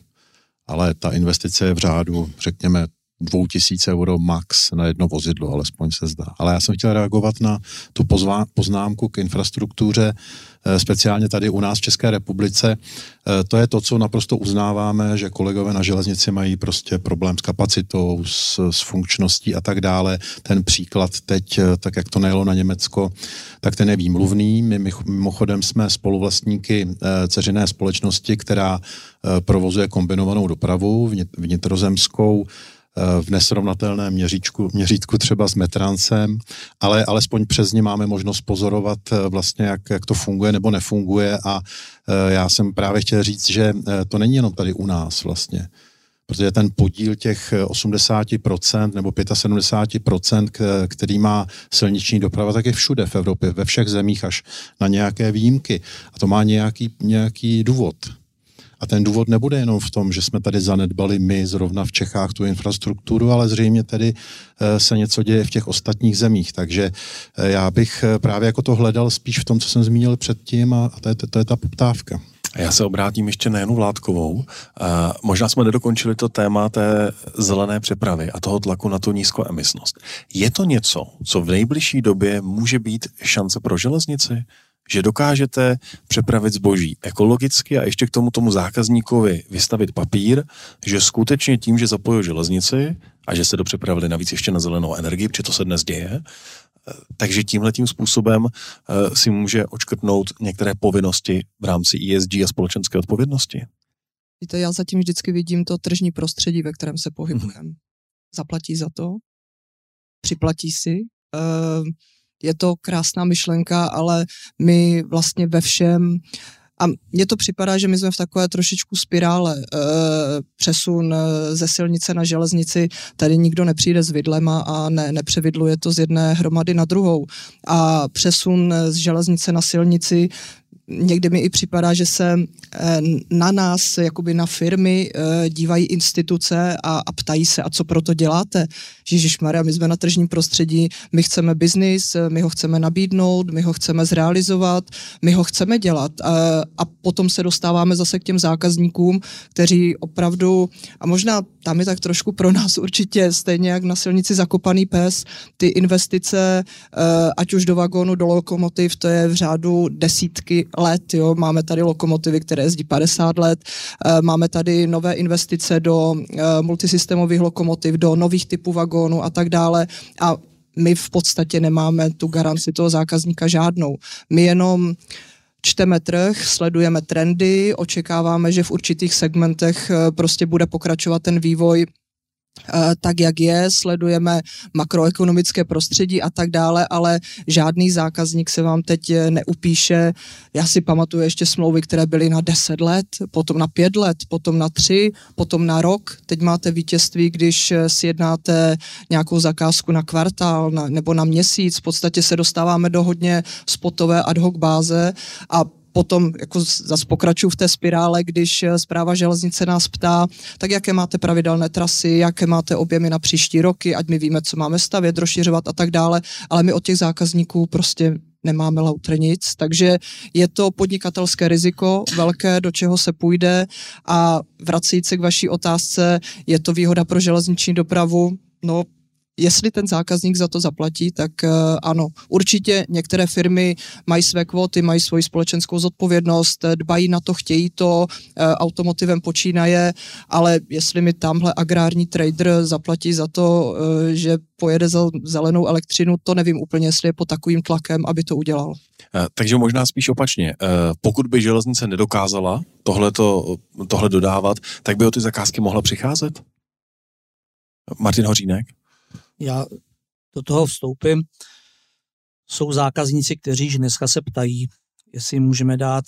Ale ta investice je v řádu, řekněme, dvou tisíc euro max na jedno vozidlo, alespoň se zdá. Ale já jsem chtěl reagovat na tu pozvá- poznámku k infrastruktuře, speciálně tady u nás v České republice. To je to, co naprosto uznáváme, že kolegové na železnici mají prostě problém s kapacitou, s, s funkčností a tak dále. Ten příklad teď, tak jak to nejelo na Německo, tak ten je výmluvný. My mimochodem jsme spoluvlastníky dceřiné společnosti, která provozuje kombinovanou dopravu vnitrozemskou, v nesrovnatelném měříčku, měřítku třeba s Metransem, ale alespoň přes ně máme možnost pozorovat vlastně, jak, jak to funguje nebo nefunguje a já jsem právě chtěl říct, že to není jenom tady u nás vlastně, protože ten podíl těch osmdesát procent nebo sedmdesát pět procent, který má silniční doprava, tak je všude v Evropě, ve všech zemích až na nějaké výjimky a to má nějaký, nějaký důvod. A ten důvod nebude jenom v tom, že jsme tady zanedbali my zrovna v Čechách tu infrastrukturu, ale zřejmě tady se něco děje v těch ostatních zemích. Takže já bych právě jako to hledal spíš v tom, co jsem zmínil předtím a to je, to je ta poptávka. Já se obrátím ještě na Janu Vládkovou. Možná jsme nedokončili to téma té zelené přepravy a toho tlaku na tu nízkoemisnost. Je to něco, co v nejbližší době může být šance pro železnici? Že dokážete přepravit zboží ekologicky a ještě k tomu tomu zákazníkovi vystavit papír, že skutečně tím, že zapojil železnici a že se dopřepravili navíc ještě na zelenou energii, protože to se dnes děje, takže tímhletím způsobem si může odškrtnout některé povinnosti v rámci E S G a společenské odpovědnosti. Víte, já zatím vždycky vidím to tržní prostředí, ve kterém se pohybujeme. Hmm. Zaplatí za to, připlatí si, uh... Je to krásná myšlenka, ale my vlastně ve všem A mně to připadá, že my jsme v takové trošičku spirále. E, přesun ze silnice na železnici, tady nikdo nepřijde s vidlema a ne, nepřevidluje to z jedné hromady na druhou. A přesun z železnice na silnici, někdy mi i připadá, že se na nás, jakoby na firmy, dívají instituce a, a ptají se, a co proto děláte? Ježišmarja, my jsme na tržním prostředí, my chceme biznis, my ho chceme nabídnout, my ho chceme zrealizovat, my ho chceme dělat. A, a potom se dostáváme zase k těm zákazníkům, kteří opravdu, a možná tam je tak trošku pro nás určitě stejně jak na silnici zakopaný pes, ty investice, ať už do vagónu, do lokomotiv, to je v řádu desítky let, jo. Máme tady lokomotivy, které jezdí padesát let, máme tady nové investice do multisystémových lokomotiv, do nových typů vagónů a tak dále a my v podstatě nemáme tu garanci toho zákazníka žádnou. My jenom čteme trh, sledujeme trendy, očekáváme, že v určitých segmentech prostě bude pokračovat ten vývoj tak, jak je, sledujeme makroekonomické prostředí a tak dále, ale žádný zákazník se vám teď neupíše. Já si pamatuju ještě smlouvy, které byly na deset let, potom na pět let, potom na tři, potom na rok. Teď máte vítězství, když sjednáte nějakou zakázku na kvartál na, nebo na měsíc. V podstatě se dostáváme do hodně spotové ad hoc báze a potom jako zase pokračuju v té spirále, když Správa železnice nás ptá, tak jaké máte pravidelné trasy, jaké máte objemy na příští roky, ať my víme, co máme stavět, rozšiřovat a tak dále, ale my od těch zákazníků prostě nemáme lautr nic, takže je to podnikatelské riziko velké, do čeho se půjde a vracejíc se k vaší otázce, je to výhoda pro železniční dopravu, no jestli ten zákazník za to zaplatí, tak uh, ano. Určitě některé firmy mají své kvóty, mají svoji společenskou zodpovědnost, dbají na to, chtějí to, uh, automotivem počínaje, ale jestli mi tamhle agrární trader zaplatí za to, uh, že pojede za zelenou elektřinu, to nevím úplně, jestli je pod takovým tlakem, aby to udělal. Takže možná spíš opačně. Pokud by železnice nedokázala tohleto, tohle dodávat, tak by o ty zakázky mohla přicházet? Martin Hořínek? Já do toho vstoupím. Jsou zákazníci, kteří již dneska se ptají, jestli můžeme dát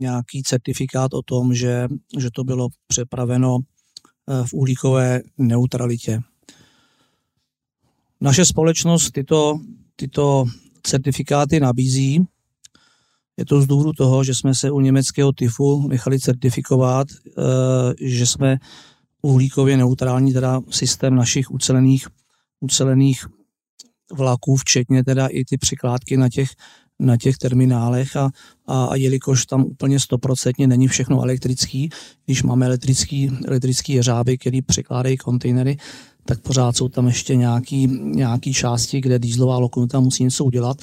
nějaký certifikát o tom, že, že to bylo přepraveno v uhlíkové neutralitě. Naše společnost tyto, tyto certifikáty nabízí. Je to z důvodu toho, že jsme se u německého tyfu nechali certifikovat, že jsme uhlíkově neutrální, teda systém našich ucelených ucelených vlaků, včetně teda i ty přikládky na těch, na těch terminálech a, a, a jelikož tam úplně stoprocentně není všechno elektrický, když máme elektrický, elektrický jeřáby, který přikládají kontejnery, tak pořád jsou tam ještě nějaký, nějaký části, kde dieselová lokomotiva musí něco udělat,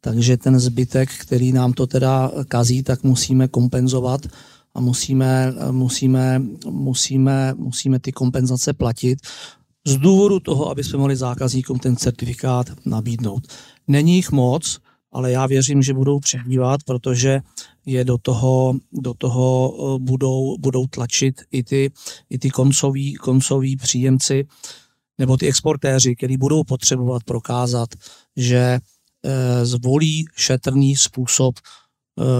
takže ten zbytek, který nám to teda kazí, tak musíme kompenzovat a musíme, musíme, musíme, musíme ty kompenzace platit, z důvodu toho, aby jsme mohli zákazníkům ten certifikát nabídnout. Není jich moc, ale já věřím, že budou přibývat, protože je do toho, do toho budou, budou tlačit i ty, i ty koncoví, koncoví příjemci nebo ty exportéři, kteří budou potřebovat prokázat, že e, zvolí šetrný způsob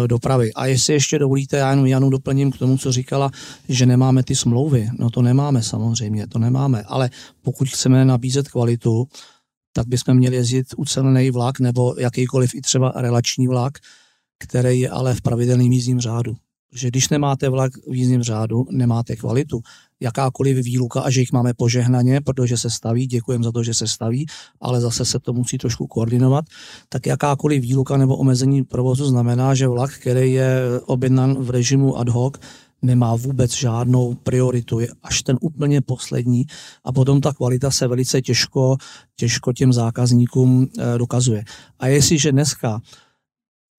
dopravy. A jestli ještě dovolíte, já jenom Janu doplním k tomu, co říkala, že nemáme ty smlouvy. No to nemáme samozřejmě, to nemáme, ale pokud chceme nabízet kvalitu, tak bychom měli jezdit ucelený vlak nebo jakýkoliv i třeba relační vlak, který je ale v pravidelném jízdním řádu. Že když nemáte vlak v jízdním řádu, nemáte kvalitu. Jakákoliv výluka, a že jich máme požehnaně, protože se staví, děkujeme za to, že se staví, ale zase se to musí trošku koordinovat, tak jakákoliv výluka nebo omezení provozu znamená, že vlak, který je objednan v režimu ad hoc, nemá vůbec žádnou prioritu, je až ten úplně poslední a potom ta kvalita se velice těžko, těžko těm zákazníkům dokazuje. A jestliže dneska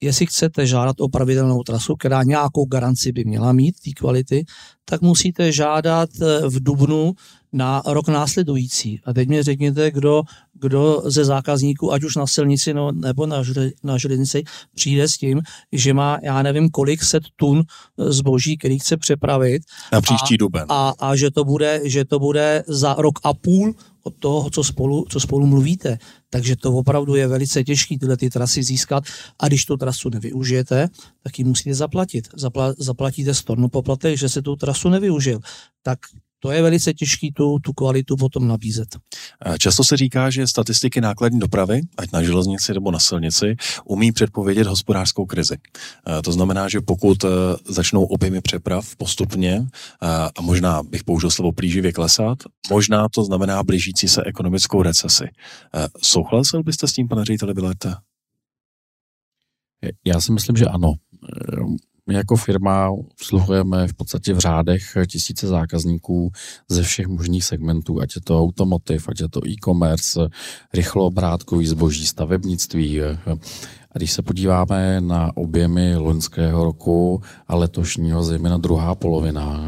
Jestli chcete žádat o pravidelnou trasu, která nějakou garanci by měla mít té kvality, tak musíte žádat v dubnu na rok následující. A teď mi řekněte, kdo, kdo ze zákazníků, ať už na silnici no, nebo na, na železnici, přijde s tím, že má, já nevím, kolik set tun zboží, který chce přepravit. Na příští duben. A, a že to bude, že to bude za rok a půl od toho, co spolu, co spolu mluvíte. Takže to opravdu je velice těžké tyhle ty trasy získat a když tu trasu nevyužijete, tak ji musíte zaplatit. Zapla, zaplatíte stornopoplatek, že se tu trasu nevyužil. Tak to je velice těžké tu, tu kvalitu potom nabízet. Často se říká, že statistiky nákladní dopravy, ať na železnici nebo na silnici, umí předpovědět hospodářskou krizi. To znamená, že pokud začnou objemy přeprav postupně, a možná bych použil slovo plíživě klesat, možná to znamená blížící se ekonomickou recesi. Souhlasil byste s tím, pane řediteli Villerte? Já si myslím, že ano. My jako firma obsluhujeme v podstatě v řádech tisíce zákazníků ze všech možných segmentů, ať je to automotiv, ať je to e-commerce, rychloobrátkový zboží, stavebnictví. A když se podíváme na objemy loňského roku a letošního, zejména druhá polovina,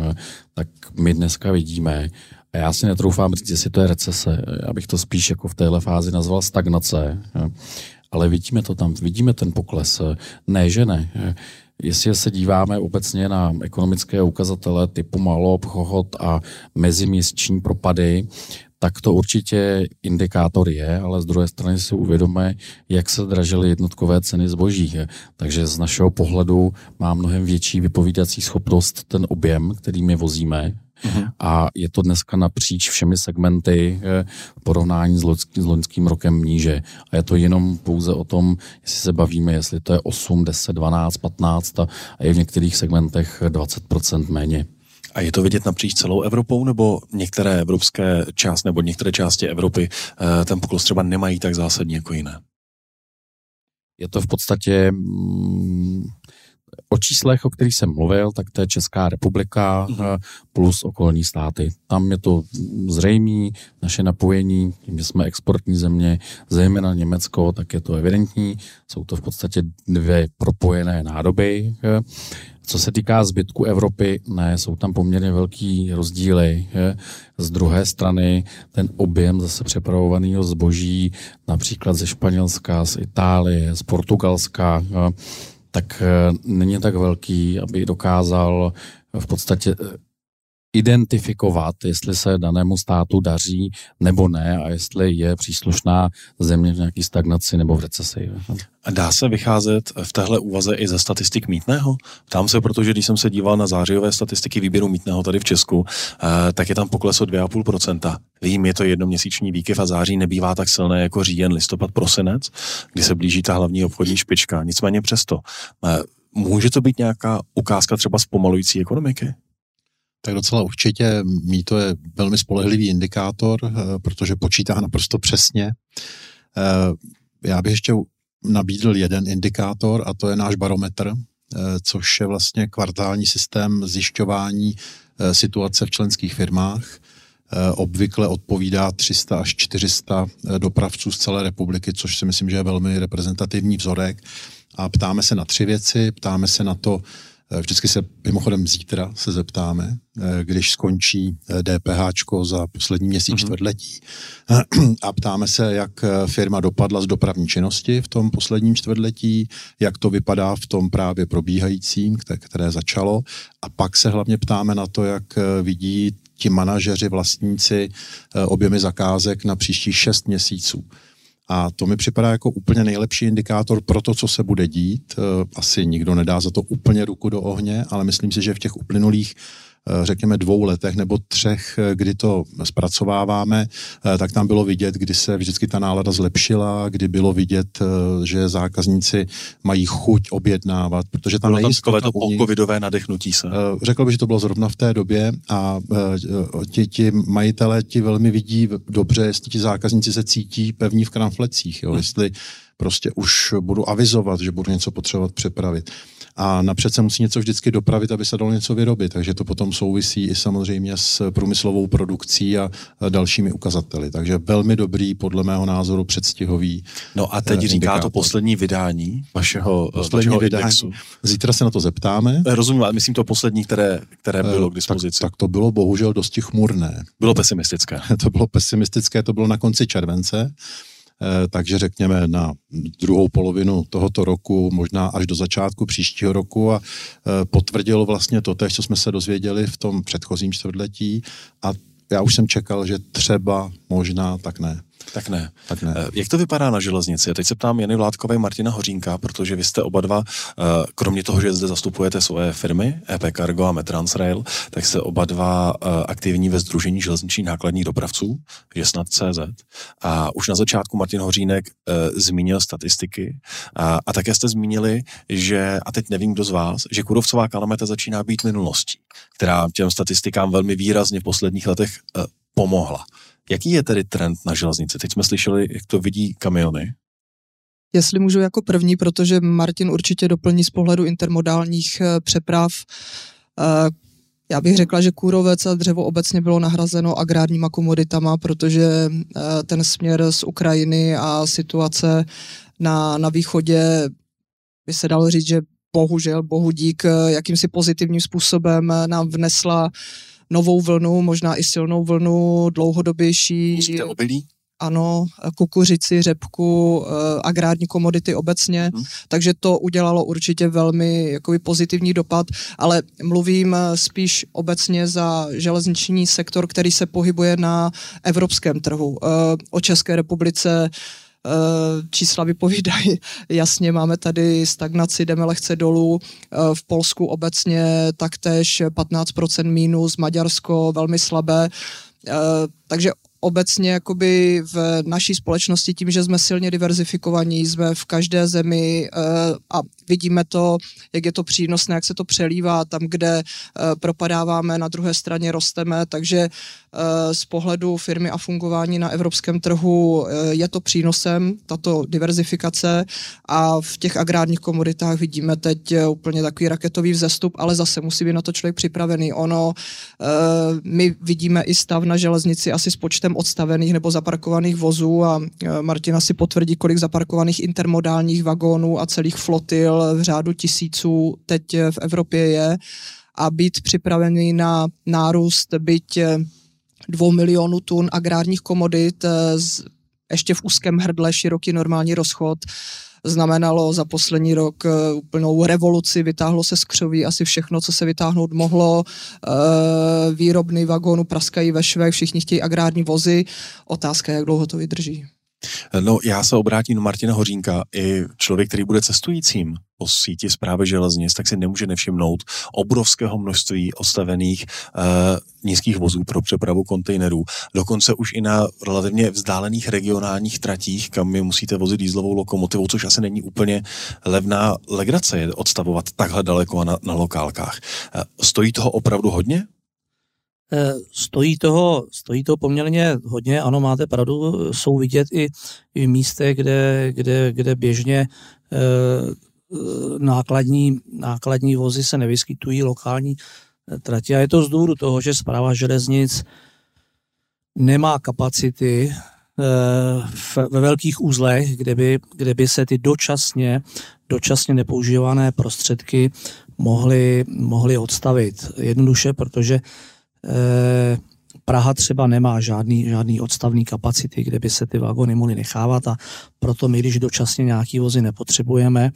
tak my dneska vidíme, a já si netroufám říct, jestli to je recese, já bych to spíš jako v téhle fázi nazval stagnace, ale vidíme to tam, vidíme ten pokles. Ne, že ne. Jestli se díváme obecně na ekonomické ukazatele typu maloobchod a meziměsíční propady, tak to určitě indikátor je, ale z druhé strany si uvědomíme, jak se dražily jednotkové ceny zboží. Takže z našeho pohledu má mnohem větší vypovídací schopnost ten objem, který my vozíme. Uhum. A je to dneska napříč všemi segmenty v porovnání s, loňský, s loňským rokem níže. A je to jenom pouze o tom, jestli se bavíme, jestli to je osm, deset, dvanáct, patnáct a je v některých segmentech dvacet procent méně. A je to vidět napříč celou Evropou, nebo některé evropské části, nebo některé části Evropy ten pokles třeba nemají tak zásadní jako jiné? Je to v podstatě... Mm, O číslech, o kterých jsem mluvil, tak to je Česká republika plus okolní státy. Tam je to zřejmé, naše napojení, tím, že jsme exportní země, zejména Německo, tak je to evidentní. Jsou to v podstatě dvě propojené nádoby. Co se týká zbytku Evropy, ne, jsou tam poměrně velký rozdíly. Z druhé strany ten objem zase přepravovaného zboží, například ze Španělska, z Itálie, z Portugalska, tak není tak velký, aby dokázal v podstatě identifikovat, jestli se danému státu daří nebo ne a jestli je příslušná země v nějaký stagnaci nebo v recesi. A dá se vycházet v téhle úvaze i ze statistik mýtného? Ptám se, protože když jsem se díval na zářijové statistiky výběru mýtného tady v Česku, tak je tam pokles o dvě celá pět procenta. Vím, je to jednoměsíční výkyv a září nebývá tak silné jako říjen, listopad, prosinec, kdy se blíží ta hlavní obchodní špička. Nicméně přesto. Může to být nějaká ukázka třeba zpomalující ekonomiky? Tak docela určitě, mýto je velmi spolehlivý indikátor, protože počítá naprosto přesně. Já bych ještě nabídl jeden indikátor a to je náš barometr, což je vlastně kvartální systém zjišťování situace v členských firmách. Obvykle odpovídá tři sta až čtyři sta dopravců z celé republiky, což si myslím, že je velmi reprezentativní vzorek. A ptáme se na tři věci, ptáme se na to, vždycky se mimochodem zítra se zeptáme, když skončí DPHčko za poslední měsíc uh-huh. čtvrtletí a ptáme se, jak firma dopadla z dopravní činnosti v tom posledním čtvrtletí, jak to vypadá v tom právě probíhajícím, které začalo a pak se hlavně ptáme na to, jak vidí ti manažeři, vlastníci objemy zakázek na příští šest měsíců. A to mi připadá jako úplně nejlepší indikátor pro to, co se bude dít. Asi nikdo nedá za to úplně ruku do ohně, ale myslím si, že v těch uplynulých, řekněme, dvou letech nebo třech, kdy to zpracováváme, tak tam bylo vidět, kdy se vždycky ta nálada zlepšila, kdy bylo vidět, že zákazníci mají chuť objednávat, protože tam nejistota... Bylo tam takové to pocovidové nadechnutí se. Řekl bych, že to bylo zrovna v té době a ti, ti majitelé ti velmi vidí dobře, jestli ti zákazníci se cítí pevní v kramflecích, jo? Hmm. Jestli prostě už budu avizovat, že budu něco potřebovat přepravit. A napřed se musí něco vždycky dopravit, aby se dalo něco vyrobit, takže to potom souvisí i samozřejmě s průmyslovou produkcí a dalšími ukazateli. Takže velmi dobrý, podle mého názoru, předstihový. No a teď eh, říká to poslední vydání vašeho, poslední vašeho vydání. Indexu. Zítra se na to zeptáme. Rozumím, ale myslím to poslední, které, které bylo k dispozici. Tak, tak to bylo bohužel dosti chmurné. Bylo pesimistické. To bylo pesimistické, to bylo na konci července. Takže řekněme na druhou polovinu tohoto roku, možná až do začátku příštího roku a potvrdilo vlastně to, co jsme se dozvěděli v tom předchozím čtvrtletí a já už jsem čekal, že třeba, možná, tak ne. Tak ne. Tak ne. Jak to vypadá na železnici? Teď se ptám Jany Vládkové, Martina Hořínka, protože vy jste oba dva, kromě toho, že zde zastupujete svoje firmy, E P Cargo a Metrans Rail, tak jste oba dva aktivní ve sdružení železničních nákladních dopravců, ŽESNAD tečka cé zet. A už na začátku Martin Hořínek zmínil statistiky a, a také jste zmínili, že, a teď nevím, kdo z vás, že kůrovcová kalamita začíná být minulostí, která těm statistikám velmi výrazně v posledních letech pomohla. Jaký je tedy trend na železnici? Teď jsme slyšeli, jak to vidí kamiony. Jestli můžu jako první, protože Martin určitě doplní z pohledu intermodálních přeprav. Já bych řekla, že kůrovec a dřevo obecně bylo nahrazeno agrárníma komoditama, protože ten směr z Ukrajiny a situace na, na východě, by se dalo říct, že bohužel, bohu dík, jakýmsi pozitivním způsobem nám vnesla novou vlnu, možná i silnou vlnu, dlouhodobější. Půjčte obilí? Ano, kukuřici, řepku, agrární komodity obecně, hmm. takže to udělalo určitě velmi jakoby pozitivní dopad, ale mluvím spíš obecně za železniční sektor, který se pohybuje na evropském trhu. O České republice čísla vypovídají. Jasně, máme tady stagnaci, jdeme lehce dolů. V Polsku obecně taktéž patnáct procent mínus, Maďarsko velmi slabé. Takže obecně jakoby v naší společnosti tím, že jsme silně diverzifikovaní, jsme v každé zemi a vidíme to, jak je to přínosné, jak se to přelívá, tam, kde propadáváme, na druhé straně rosteme, takže z pohledu firmy a fungování na evropském trhu je to přínosem, tato diverzifikace, a v těch agrárních komoditách vidíme teď úplně takový raketový vzestup, ale zase musí být na to člověk připravený. Ono, my vidíme i stav na železnici asi s počtem odstavených nebo zaparkovaných vozů a Martina si potvrdí, kolik zaparkovaných intermodálních vagónů a celých flotil v řádu tisíců teď v Evropě je, a být připravený na nárůst byť dvou milionů tun agrárních komodit ještě v úzkém hrdle, široký normální rozchod, znamenalo za poslední rok úplnou revoluci, vytáhlo se z křoví asi všechno, co se vytáhnout mohlo, výrobny vagónu praskají ve švech, všichni chtějí agrární vozy, otázka je, jak dlouho to vydrží. No, já se obrátím na Martina Hořínka. I člověk, který bude cestujícím po síti Správy železnic, tak si nemůže nevšimnout obrovského množství odstavených e, nízkých vozů pro přepravu kontejnerů. Dokonce už i na relativně vzdálených regionálních tratích, kam je musíte vozit dieselovou lokomotivou, což asi není úplně levná legrace je odstavovat takhle daleko na, na lokálkách. E, stojí toho opravdu hodně? Stojí toho, stojí toho poměrně hodně, ano, máte pravdu, jsou vidět i, i místech, kde, kde, kde běžně eh, nákladní, nákladní vozy se nevyskytují, lokální trati. A je to z důvodu toho, že Správa železnic nemá kapacity eh, ve velkých uzlech, kde by, kde by se ty dočasně, dočasně nepoužívané prostředky mohly, mohly odstavit. Jednoduše, protože Praha třeba nemá žádný, žádný odstavný kapacity, kde by se ty vagony mohly nechávat, a proto my, když dočasně nějaký vozy nepotřebujeme,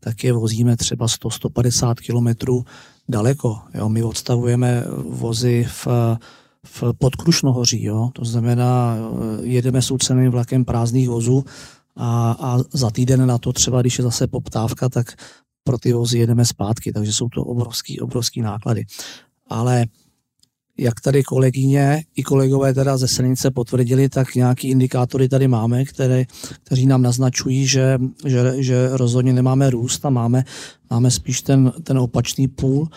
tak je vozíme třeba sto až sto padesát kilometrů daleko. Jo, my odstavujeme vozy v, v pod Krušnohoří, jo, to znamená, jedeme s uceným vlakem prázdných vozů a, a za týden na to třeba, když je zase poptávka, tak pro ty vozy jedeme zpátky, takže jsou to obrovský, obrovský náklady. Ale jak tady kolegyně i kolegové teda ze silnice potvrdili, tak nějaký indikátory tady máme, které, kteří nám naznačují, že, že, že rozhodně nemáme růst a máme, máme spíš ten, ten opačný půl.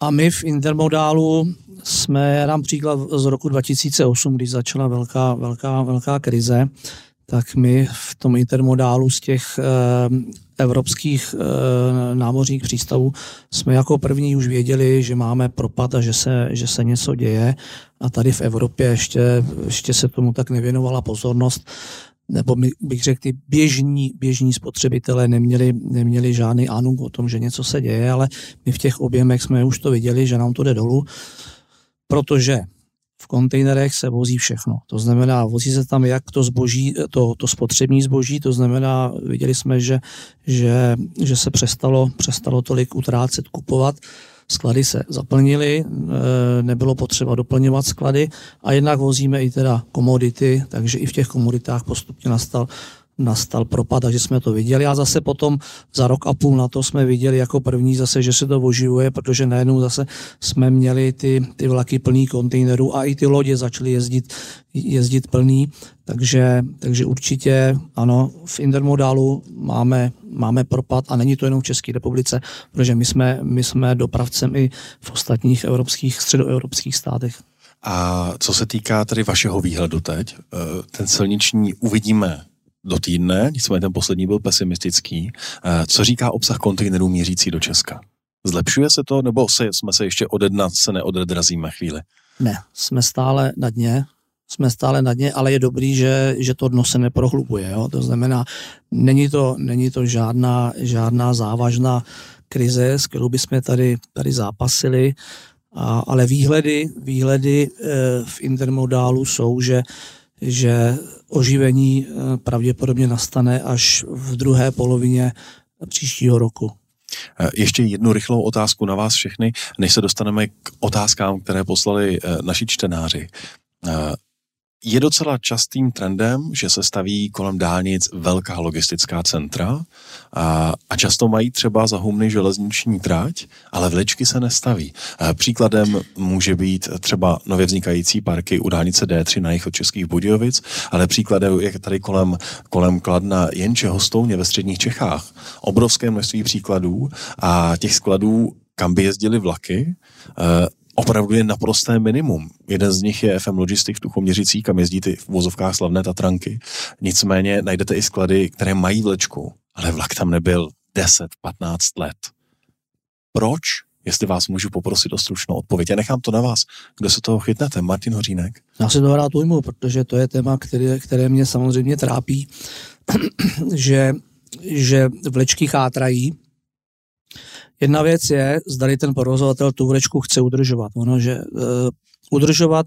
A my v intermodálu jsme, já dám příklad z roku dva tisíce osm, když začala velká, velká, velká krize, tak my v tom intermodálu z těch eh, evropských eh, námořních přístavů jsme jako první už věděli, že máme propad a že se, že se něco děje, a tady v Evropě ještě, ještě se tomu tak nevěnovala pozornost, nebo bych řekl, ty běžní, běžní spotřebitelé neměli, neměli žádný anung o tom, že něco se děje, ale my v těch objemech jsme už to viděli, že nám to jde dolů, protože v kontejnerech se vozí všechno. To znamená, vozí se tam jak to zboží, to, to spotřební zboží, to znamená, viděli jsme, že, že, že se přestalo, přestalo tolik utrácet, kupovat. Sklady se zaplnily, nebylo potřeba doplňovat sklady a jednak vozíme i teda komodity, takže i v těch komoditách postupně nastal nastal propad, takže jsme to viděli a zase potom za rok a půl na to jsme viděli jako první zase, že se to oživuje, protože najednou zase jsme měli ty, ty vlaky plný kontejnerů a i ty lodě začaly jezdit, jezdit plný, takže, takže určitě ano, v intermodálu máme, máme propad a není to jenom v České republice, protože my jsme, my jsme dopravcem i v ostatních evropských, středoevropských státech. A co se týká tady vašeho výhledu teď, ten silniční uvidíme do týdne, nicméně ten poslední byl pesimistický. Co říká obsah kontejnerů mířící do Česka? Zlepšuje se to, nebo se, jsme se ještě ode dna se neodrazíme chvíli? Ne, jsme stále na dně, jsme stále na dně, ale je dobrý, že, že to dno se neprohlubuje. Jo? To znamená, není to, není to žádná, žádná závažná krize, s kterou bychom tady, tady zápasili, a, ale výhledy, výhledy e, v intermodálu jsou, že že oživení pravděpodobně nastane až v druhé polovině příštího roku. Ještě jednu rychlou otázku na vás všechny, než se dostaneme k otázkám, které poslali naši čtenáři. Je docela častým trendem, že se staví kolem dálnic velká logistická centra a, a často mají třeba za humny železniční trať, ale vlečky se nestaví. Příkladem může být třeba nově vznikající parky u dálnice D tři na jih od Českých Budějovic, ale příkladem je tady kolem, kolem Kladna jenče Hostouně ve středních Čechách. Obrovské množství příkladů a těch skladů, kam by jezdili vlaky, opravdu je naprosté minimum. Jeden z nich je F M Logistics v Tuchoměřicích, kam jezdí ty v vozovkách slavné Tatranky. Nicméně najdete i sklady, které mají vlečku, ale vlak tam nebyl deset patnáct let. Proč? Jestli vás můžu poprosit o stručnou odpověď. Já nechám to na vás. Kdo se toho chytnete? Martin Hořínek? Já se toho rád ujmu, protože to je téma, které, které mě samozřejmě trápí, že, že vlečky chátrají. Jedna věc je, zdali ten provozovatel tu vlečku chce udržovat. Ono, že e, udržovat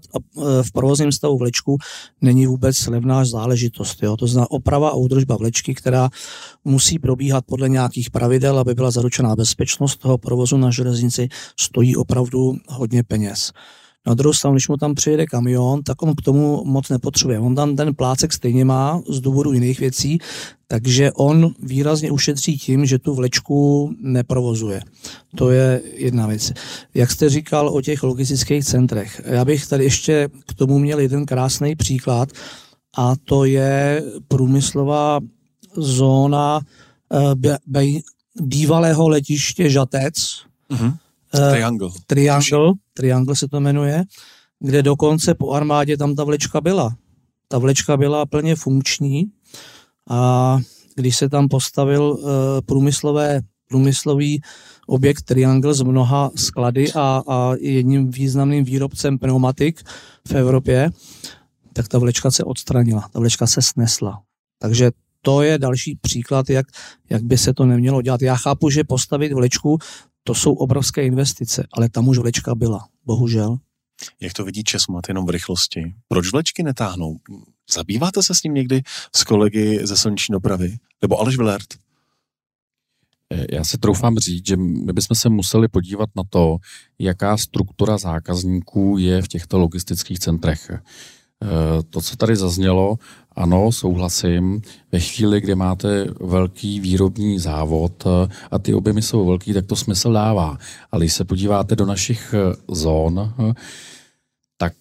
v provozním stavu vlečku není vůbec levná záležitost. Jo? To znamená oprava a údržba vlečky, která musí probíhat podle nějakých pravidel, aby byla zaručená bezpečnost toho provozu na železnici, stojí opravdu hodně peněz. Na druhou stranu, když mu tam přijede kamion, tak on k tomu moc nepotřebuje. On tam ten plácek stejně má z důvodu jiných věcí, takže on výrazně ušetří tím, že tu vlečku neprovozuje. To je jedna věc. Jak jste říkal o těch logistických centrech, já bych tady ještě k tomu měl jeden krásný příklad a to je průmyslová zóna bývalého letiště Žatec, mhm. Triangle. Triangle, Triangle se to jmenuje, kde dokonce po armádě tam ta vlečka byla. Ta vlečka byla plně funkční a když se tam postavil průmyslové, průmyslový objekt Triangle s mnoha sklady a, a jedním významným výrobcem pneumatik v Evropě, tak ta vlečka se odstranila, ta vlečka se snesla. Takže to je další příklad, jak, jak by se to nemělo dělat. Já chápu, že postavit vlečku, to jsou obrovské investice, ale tam už vlečka byla, bohužel. Jak to vidí ČESMAD jenom v rychlosti? Proč vlečky netáhnou? Zabýváte se s ním někdy s kolegy ze silniční dopravy? Nebo Aleš Villert? Já se troufám říct, že my bychom se museli podívat na to, jaká struktura zákazníků je v těchto logistických centrech. To, co tady zaznělo, ano, souhlasím, ve chvíli, kdy máte velký výrobní závod a ty objemy jsou velký, tak to smysl dává. Ale když se podíváte do našich zón, tak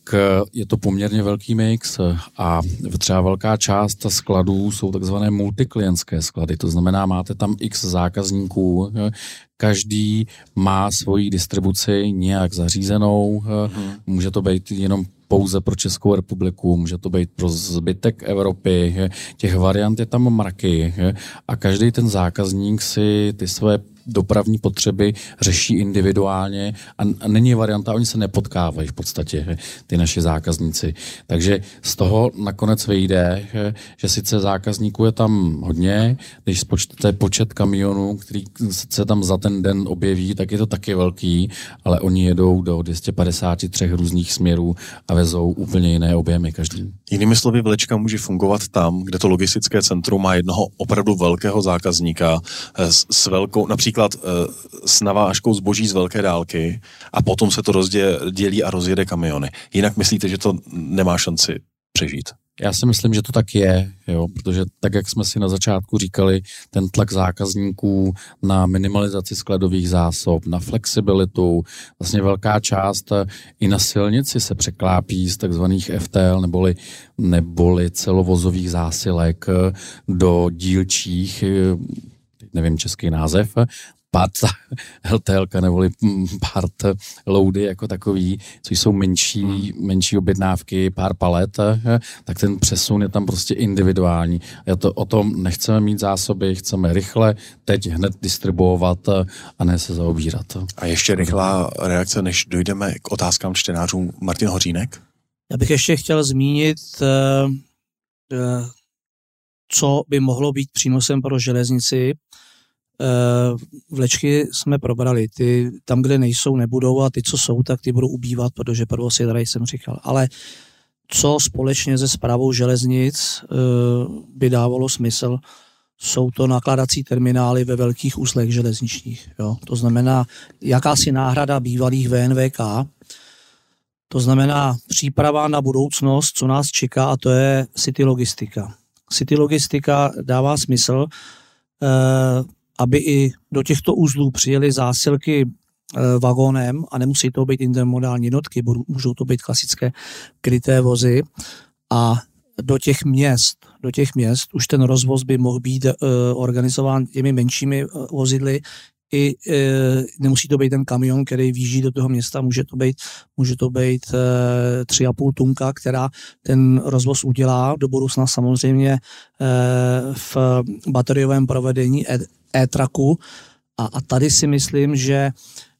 je to poměrně velký mix a třeba velká část skladů jsou takzvané multiklientské sklady, to znamená, máte tam x zákazníků, každý má svoji distribuci nějak zařízenou, hmm. může to být jenom pouze pro Českou republiku, může to být pro zbytek Evropy, těch variant je tam mraky a každý ten zákazník si ty své dopravní potřeby řeší individuálně a není varianta, oni se nepotkávají v podstatě, ty naši zákazníci. Takže z toho nakonec vyjde, že sice zákazníků je tam hodně, když spočtete počet kamionů, který se tam za ten den objeví, tak je to taky velký, ale oni jedou do dvě stě padesát tři různých směrů a vezou úplně jiné objemy každý. Jinými slovy, vlečka může fungovat tam, kde to logistické centrum má jednoho opravdu velkého zákazníka s velkou, například například s navážkou zboží z velké dálky a potom se to rozdělí a rozjede kamiony. Jinak myslíte, že to nemá šanci přežít? Já si myslím, že to tak je, jo, protože tak, jak jsme si na začátku říkali, ten tlak zákazníků na minimalizaci skladových zásob, na flexibilitu, vlastně velká část i na silnici se překlápí z takzvaných F T L neboli, neboli celovozových zásilek do dílčích, nevím český název, part L T L neboli part loady jako takový, což jsou menší, menší objednávky, pár palet, tak ten přesun je tam prostě individuální. Já to o tom nechceme mít zásoby, chceme rychle teď hned distribuovat a ne se zaobírat. A ještě rychlá reakce, než dojdeme k otázkám čtenářů. Martin Hořínek? Já bych ještě chtěl zmínit, co by mohlo být přínosem pro železnici. Vlečky jsme probrali, ty tam, kde nejsou, nebudou a ty, co jsou, tak ty budou ubývat, protože prvo si tady jsem říkal. Ale co společně se správou železnic by dávalo smysl, jsou to nakládací terminály ve velkých úslech železničních. Jo? To znamená jakási náhrada bývalých V N V K, to znamená příprava na budoucnost, co nás čeká, a to je city logistika. City logistika dává smysl, aby i do těchto uzlů přijeli zásilky vagónem, a nemusí to být intermodální jednotky, můžou to být klasické kryté vozy, a do těch měst, do těch měst už ten rozvoz by mohl být organizován těmi menšími vozidly, i nemusí to být ten kamion, který výjíždí do toho města, může to být, může to být tři a půl tunka, která ten rozvoz udělá, do budoucna samozřejmě v bateriovém provedení e-traku. A, a tady si myslím, že,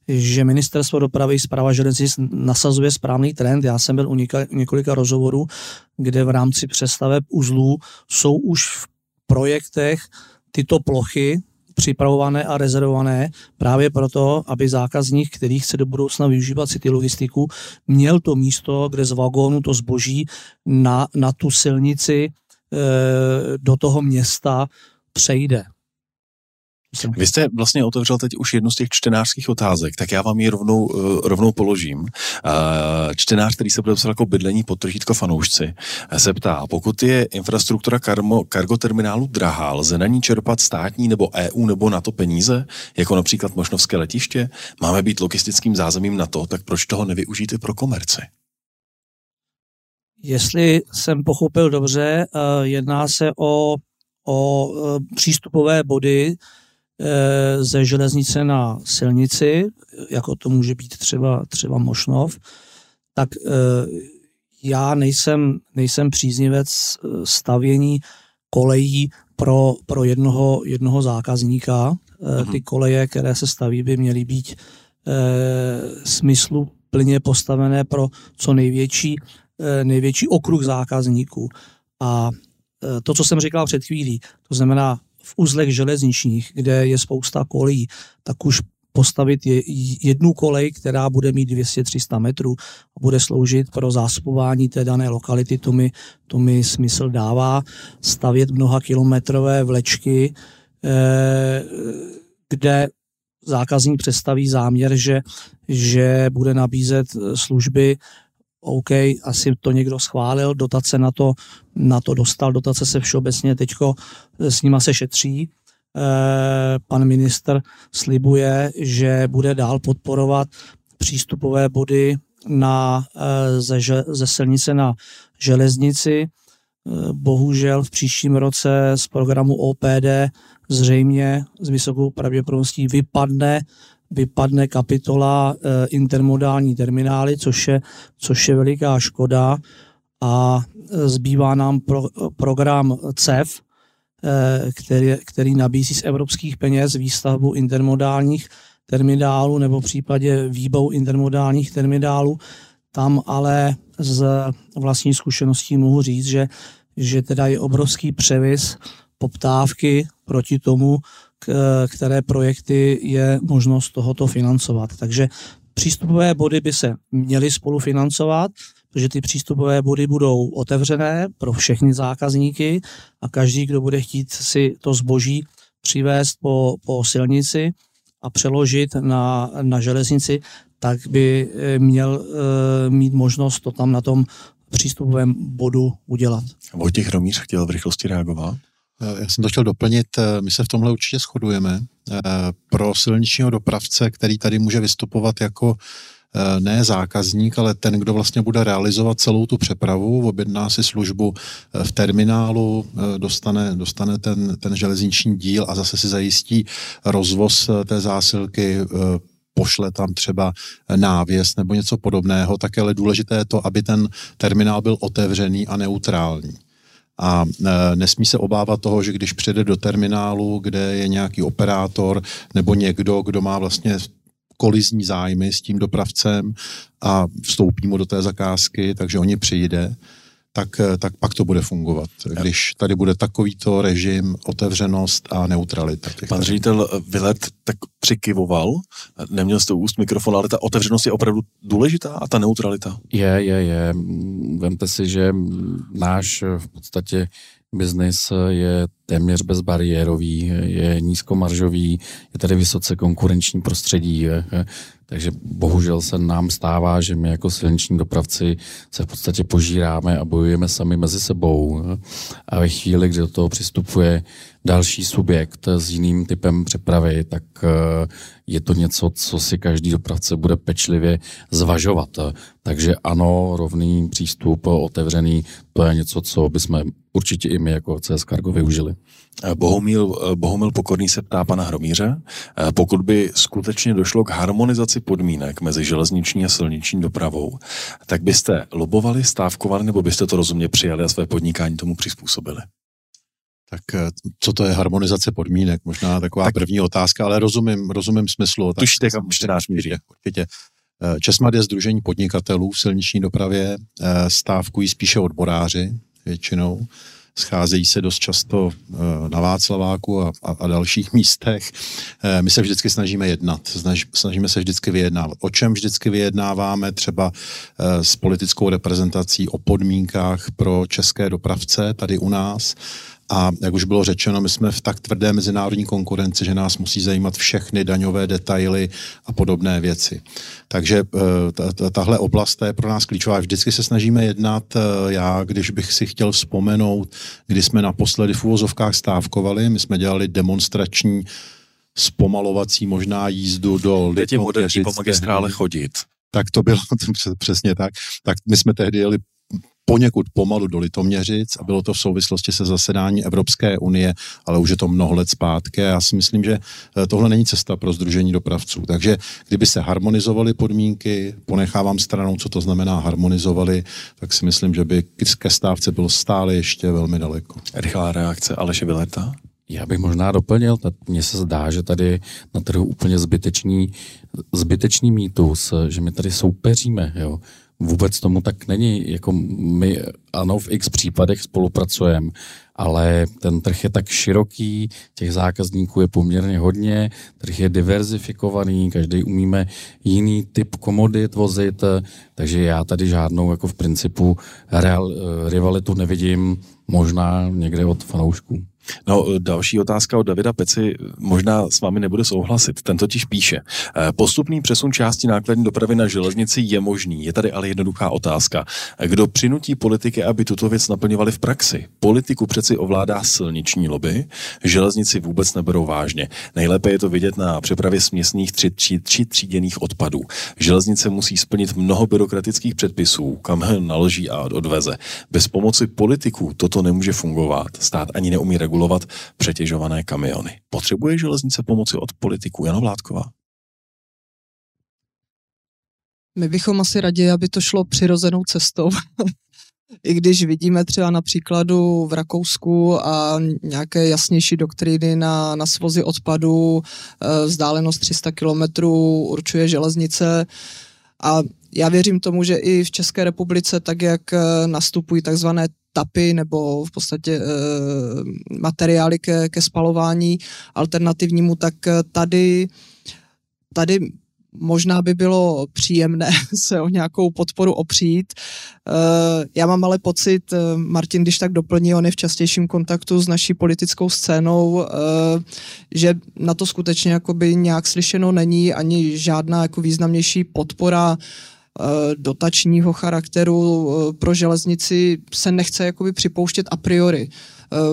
že ministerstvo dopravy, správa železnic nasazuje správný trend. Já jsem byl u něka, několika rozhovorů, kde v rámci přestaveb uzlů jsou už v projektech tyto plochy připravované a rezervované právě proto, aby zákazník, který chce do budoucna využívat city logistiku, měl to místo, kde z vagónu to zboží na, na tu silnici e, do toho města přejde. Vy jste vlastně otevřel teď už jednu z těch čtenářských otázek, tak já vám ji rovnou, rovnou položím. Čtenář, který se podepsal jako bydlení podtržítko fanoušci, se ptá, pokud je infrastruktura karmo, kargo terminálu drahá, lze na ní čerpat státní nebo E U nebo NATO peníze, jako například mošnovské letiště? Máme být logistickým zázemím NATO, tak proč toho nevyužít i pro komerci? Jestli jsem pochopil dobře, jedná se o, o přístupové body ze železnice na silnici, jako to může být třeba, třeba Mošnov, tak já nejsem, nejsem příznivec stavění kolejí pro, pro jednoho, jednoho zákazníka. Aha. Ty koleje, které se staví, by měly být smysluplně postavené pro co největší, největší okruh zákazníků. A to, co jsem říkal před chvílí, to znamená v uzlech železničních, kde je spousta kolejí, tak už postavit jednu kolej, která bude mít dvě stě až tři sta metrů a bude sloužit pro zásobování té dané lokality, to mi, to mi smysl dává. Stavět mnoha kilometrové vlečky, kde zákazník představí záměr, že, že bude nabízet služby. OK, asi to někdo schválil, dotace na to, na to dostal, dotace se všeobecně teďko s nima se šetří. E, pan ministr slibuje, že bude dál podporovat přístupové body na, e, ze, ze silnice na železnici. E, bohužel v příštím roce z programu O P D zřejmě s vysokou pravděpodobností vypadne vypadne kapitola e, intermodální terminály, což je, což je veliká škoda, a zbývá nám pro, program C E F, e, který, který nabízí z evropských peněz výstavbu intermodálních terminálů nebo v případě výbavu intermodálních terminálů. Tam ale z vlastní zkušeností mohu říct, že, že teda je obrovský převis poptávky proti tomu, které projekty je možnost tohoto financovat. Takže přístupové body by se měly spolufinancovat, protože ty přístupové body budou otevřené pro všechny zákazníky a každý, kdo bude chtít si to zboží přivést po, po silnici a přeložit na, na železnici, tak by měl e, mít možnost to tam na tom přístupovém bodu udělat. Vojtěch Hromíř chtěl v rychlosti reagovat? Já jsem to chtěl doplnit, my se v tomhle určitě shodujeme. Pro silničního dopravce, který tady může vystupovat jako ne zákazník, ale ten, kdo vlastně bude realizovat celou tu přepravu, objedná si službu v terminálu, dostane, dostane ten, ten železniční díl a zase si zajistí rozvoz té zásilky, pošle tam třeba návěs nebo něco podobného, tak je ale důležité je to, aby ten terminál byl otevřený a neutrální. A nesmí se obávat toho, že když přijde do terminálu, kde je nějaký operátor nebo někdo, kdo má vlastně kolizní zájmy s tím dopravcem a vstoupí mu do té zakázky, takže o ně přijde, tak, tak pak to bude fungovat. Když tady bude takovýto režim, otevřenost a neutralita. Pan ředitel Villert tak přikyvoval, neměl jste úst mikrofon, ale ta otevřenost je opravdu důležitá a ta neutralita? Je, je, je. Vemte si, že náš v podstatě biznis je téměř bezbariérový, je nízkomaržový, je tady vysoce konkurenční prostředí, je, je. Takže bohužel se nám stává, že my jako silniční dopravci se v podstatě požíráme a bojujeme sami mezi sebou. Je. A ve chvíli, kdy do toho přistupuje další subjekt s jiným typem přepravy, tak je to něco, co si každý dopravce bude pečlivě zvažovat. Takže ano, rovný přístup, otevřený, to je něco, co bychom určitě i my jako C S Cargo využili. Bohumil, Bohumil Pokorný se ptá pana Hromíře, pokud by skutečně došlo k harmonizaci podmínek mezi železniční a silniční dopravou, tak byste lobovali, stávkovali, nebo byste to rozumně přijali a své podnikání tomu přizpůsobili? Tak co to je harmonizace podmínek? Možná taková tak první otázka, ale rozumím, rozumím smyslu. Tušíte, kam čtenář míří. Určitě. ČESMAD je sdružení podnikatelů v silniční dopravě, stávkují spíše odboráři většinou, scházejí se dost často na Václaváku a, a, a dalších místech. My se vždycky snažíme jednat, snaž, snažíme se vždycky vyjednávat. O čem vždycky vyjednáváme? Třeba s politickou reprezentací o podmínkách pro české dopravce tady u nás. A jak už bylo řečeno, my jsme v tak tvrdé mezinárodní konkurenci, že nás musí zajímat všechny daňové detaily a podobné věci. Takže tahle oblast je pro nás klíčová. Vždycky se snažíme jednat. Já, když bych si chtěl vzpomenout, kdy jsme naposledy v uvozovkách stávkovali, my jsme dělali demonstrační zpomalovací možná jízdu do Litoměřické. Po magistrále chodit. Tak to bylo přesně tak. Tak my jsme tehdy jeli poněkud pomalu do Litoměřic a bylo to v souvislosti se zasedání Evropské unie, ale už je to mnoho let zpátky. Já si myslím, že tohle není cesta pro sdružení dopravců. Takže kdyby se harmonizovaly podmínky, ponechávám stranou, co to znamená harmonizovaly, tak si myslím, že by ke stávce bylo stále ještě velmi daleko. Rychlá reakce Aleše Villerta? Já bych možná doplnil, mně se zdá, že tady na trhu úplně zbytečný, zbytečný mýtus, že my tady soupeříme, jo. Vůbec tomu tak není, jako my ano, v x případech spolupracujeme, ale ten trh je tak široký, těch zákazníků je poměrně hodně, trh je diverzifikovaný, každý umíme jiný typ komodit vozit, takže já tady žádnou jako v principu real, rivalitu nevidím, možná někde od fanoušků. No, další otázka od Davida Peci možná s vámi nebude souhlasit. Ten totiž píše. Postupný přesun části nákladní dopravy na železnici je možný. Je tady ale jednoduchá otázka. Kdo přinutí politiky, aby tuto věc naplňovali v praxi? Politiku přeci ovládá silniční lobby, železnici vůbec neberou vážně. Nejlépe je to vidět na přepravě směsných tři, tři, tři tříděných odpadů. Železnice musí splnit mnoho byrokratických předpisů, kam naloží a odveze. Bez pomoci politiků toto nemůže fungovat. Stát ani neumí regulovat přetěžované kamiony. Potřebuje železnice pomoci od politiků? Jana Vládková. My bychom asi raději, aby to šlo přirozenou cestou. I když vidíme třeba na příkladu v Rakousku a nějaké jasnější doktríny na, na svozy odpadů, vzdálenost tři sta kilometrů určuje železnice a já věřím tomu, že i v České republice, tak jak nastupují takzvané tapy nebo v podstatě e, materiály ke, ke spalování alternativnímu, tak tady, tady možná by bylo příjemné se o nějakou podporu opřít. Já mám ale pocit, Martin, když tak doplní, on je v častějším kontaktu s naší politickou scénou, že na to skutečně jakoby nějak slyšeno není ani žádná jako významnější podpora dotačního charakteru pro železnici se nechce jakoby připouštět a priori.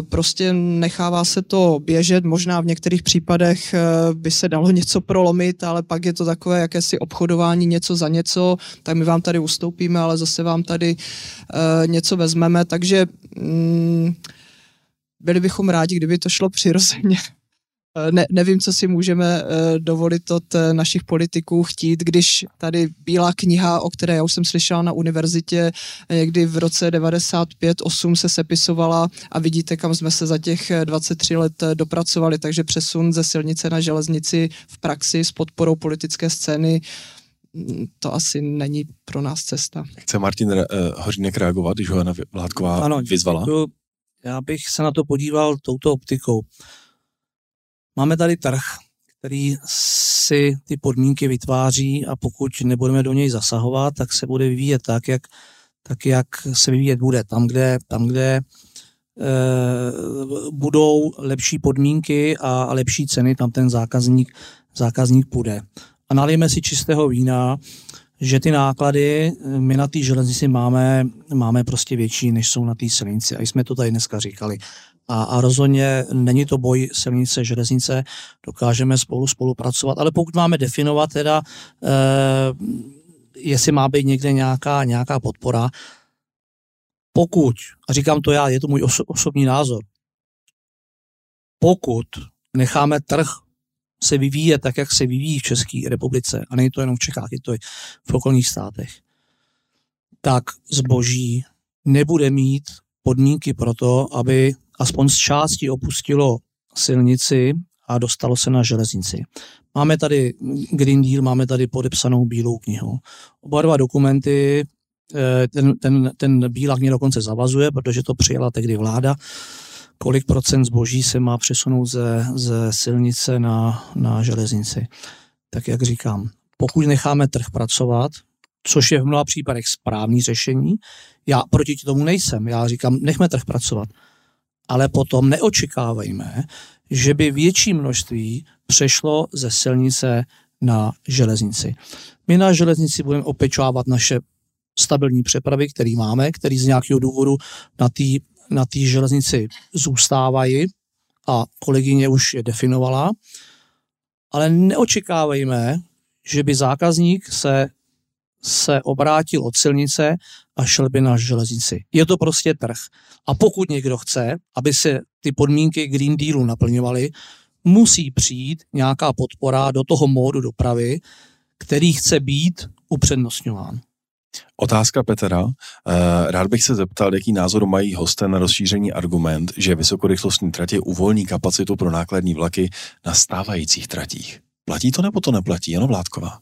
Prostě nechává se to běžet, možná v některých případech by se dalo něco prolomit, ale pak je to takové jakési obchodování něco za něco, tak my vám tady ustoupíme, ale zase vám tady něco vezmeme, takže mm, byli bychom rádi, kdyby to šlo přirozeně. Ne, nevím, co si můžeme dovolit od našich politiků chtít, když tady Bílá kniha, o které já už jsem slyšela na univerzitě, někdy v roce devadesát pět osm se sepisovala a vidíte, kam jsme se za těch dvacet tři let dopracovali, takže přesun ze silnice na železnici v praxi s podporou politické scény, to asi není pro nás cesta. Chce Martin Hořínek reagovat, když ho Jana Vládková ano, vyzvala? Děkuju. Já bych se na to podíval touto optikou. Máme tady trh, který si ty podmínky vytváří a pokud nebudeme do něj zasahovat, tak se bude vyvíjet tak, jak, tak, jak se vyvíjet bude. Tam, kde, tam, kde e, budou lepší podmínky a, a lepší ceny, tam ten zákazník, zákazník půjde. A nalijeme si čistého vína, že ty náklady my na té železnici máme, máme prostě větší, než jsou na té silnici. A jsme to tady dneska říkali. A, a rozhodně není to boj silnice, železnice, dokážeme spolu spolupracovat, ale pokud máme definovat teda, e, jestli má být někde nějaká, nějaká podpora, pokud, a říkám to já, je to můj oso, osobní názor, pokud necháme trh se vyvíjet tak, jak se vyvíjí v České republice, a není to jenom v Čechách, je to i v okolních státech, tak zboží nebude mít podmínky pro to, aby aspoň z části opustilo silnici a dostalo se na železnici. Máme tady Green Deal, máme tady podepsanou Bílou knihu. Oba dva dokumenty, ten, ten, ten Bílá kniha dokonce zavazuje, protože to přijala tehdy vláda, kolik procent zboží se má přesunout ze, ze silnice na, na železnici. Tak jak říkám, pokud necháme trh pracovat, což je v mnoha případech správný řešení, já proti tomu nejsem, já říkám, nechme trh pracovat, ale potom neočekávejme, že by větší množství přešlo ze silnice na železnici. My na železnici budeme opečovávat naše stabilní přepravy, které máme, které z nějakého důvodu na té na té železnici zůstávají a kolegyně už je definovala, ale neočekávejme, že by zákazník se, se obrátil od silnice a šel by na železnici. Je to prostě trh. A pokud někdo chce, aby se ty podmínky Green Dealu naplňovaly, musí přijít nějaká podpora do toho módu dopravy, který chce být upřednostňován. Otázka Petra. Rád bych se zeptal, jaký názor mají hosté na rozšíření argument, že vysokorychlostní tratě uvolní kapacitu pro nákladní vlaky na stávajících tratích. Platí to, nebo to neplatí? Jana Vládková.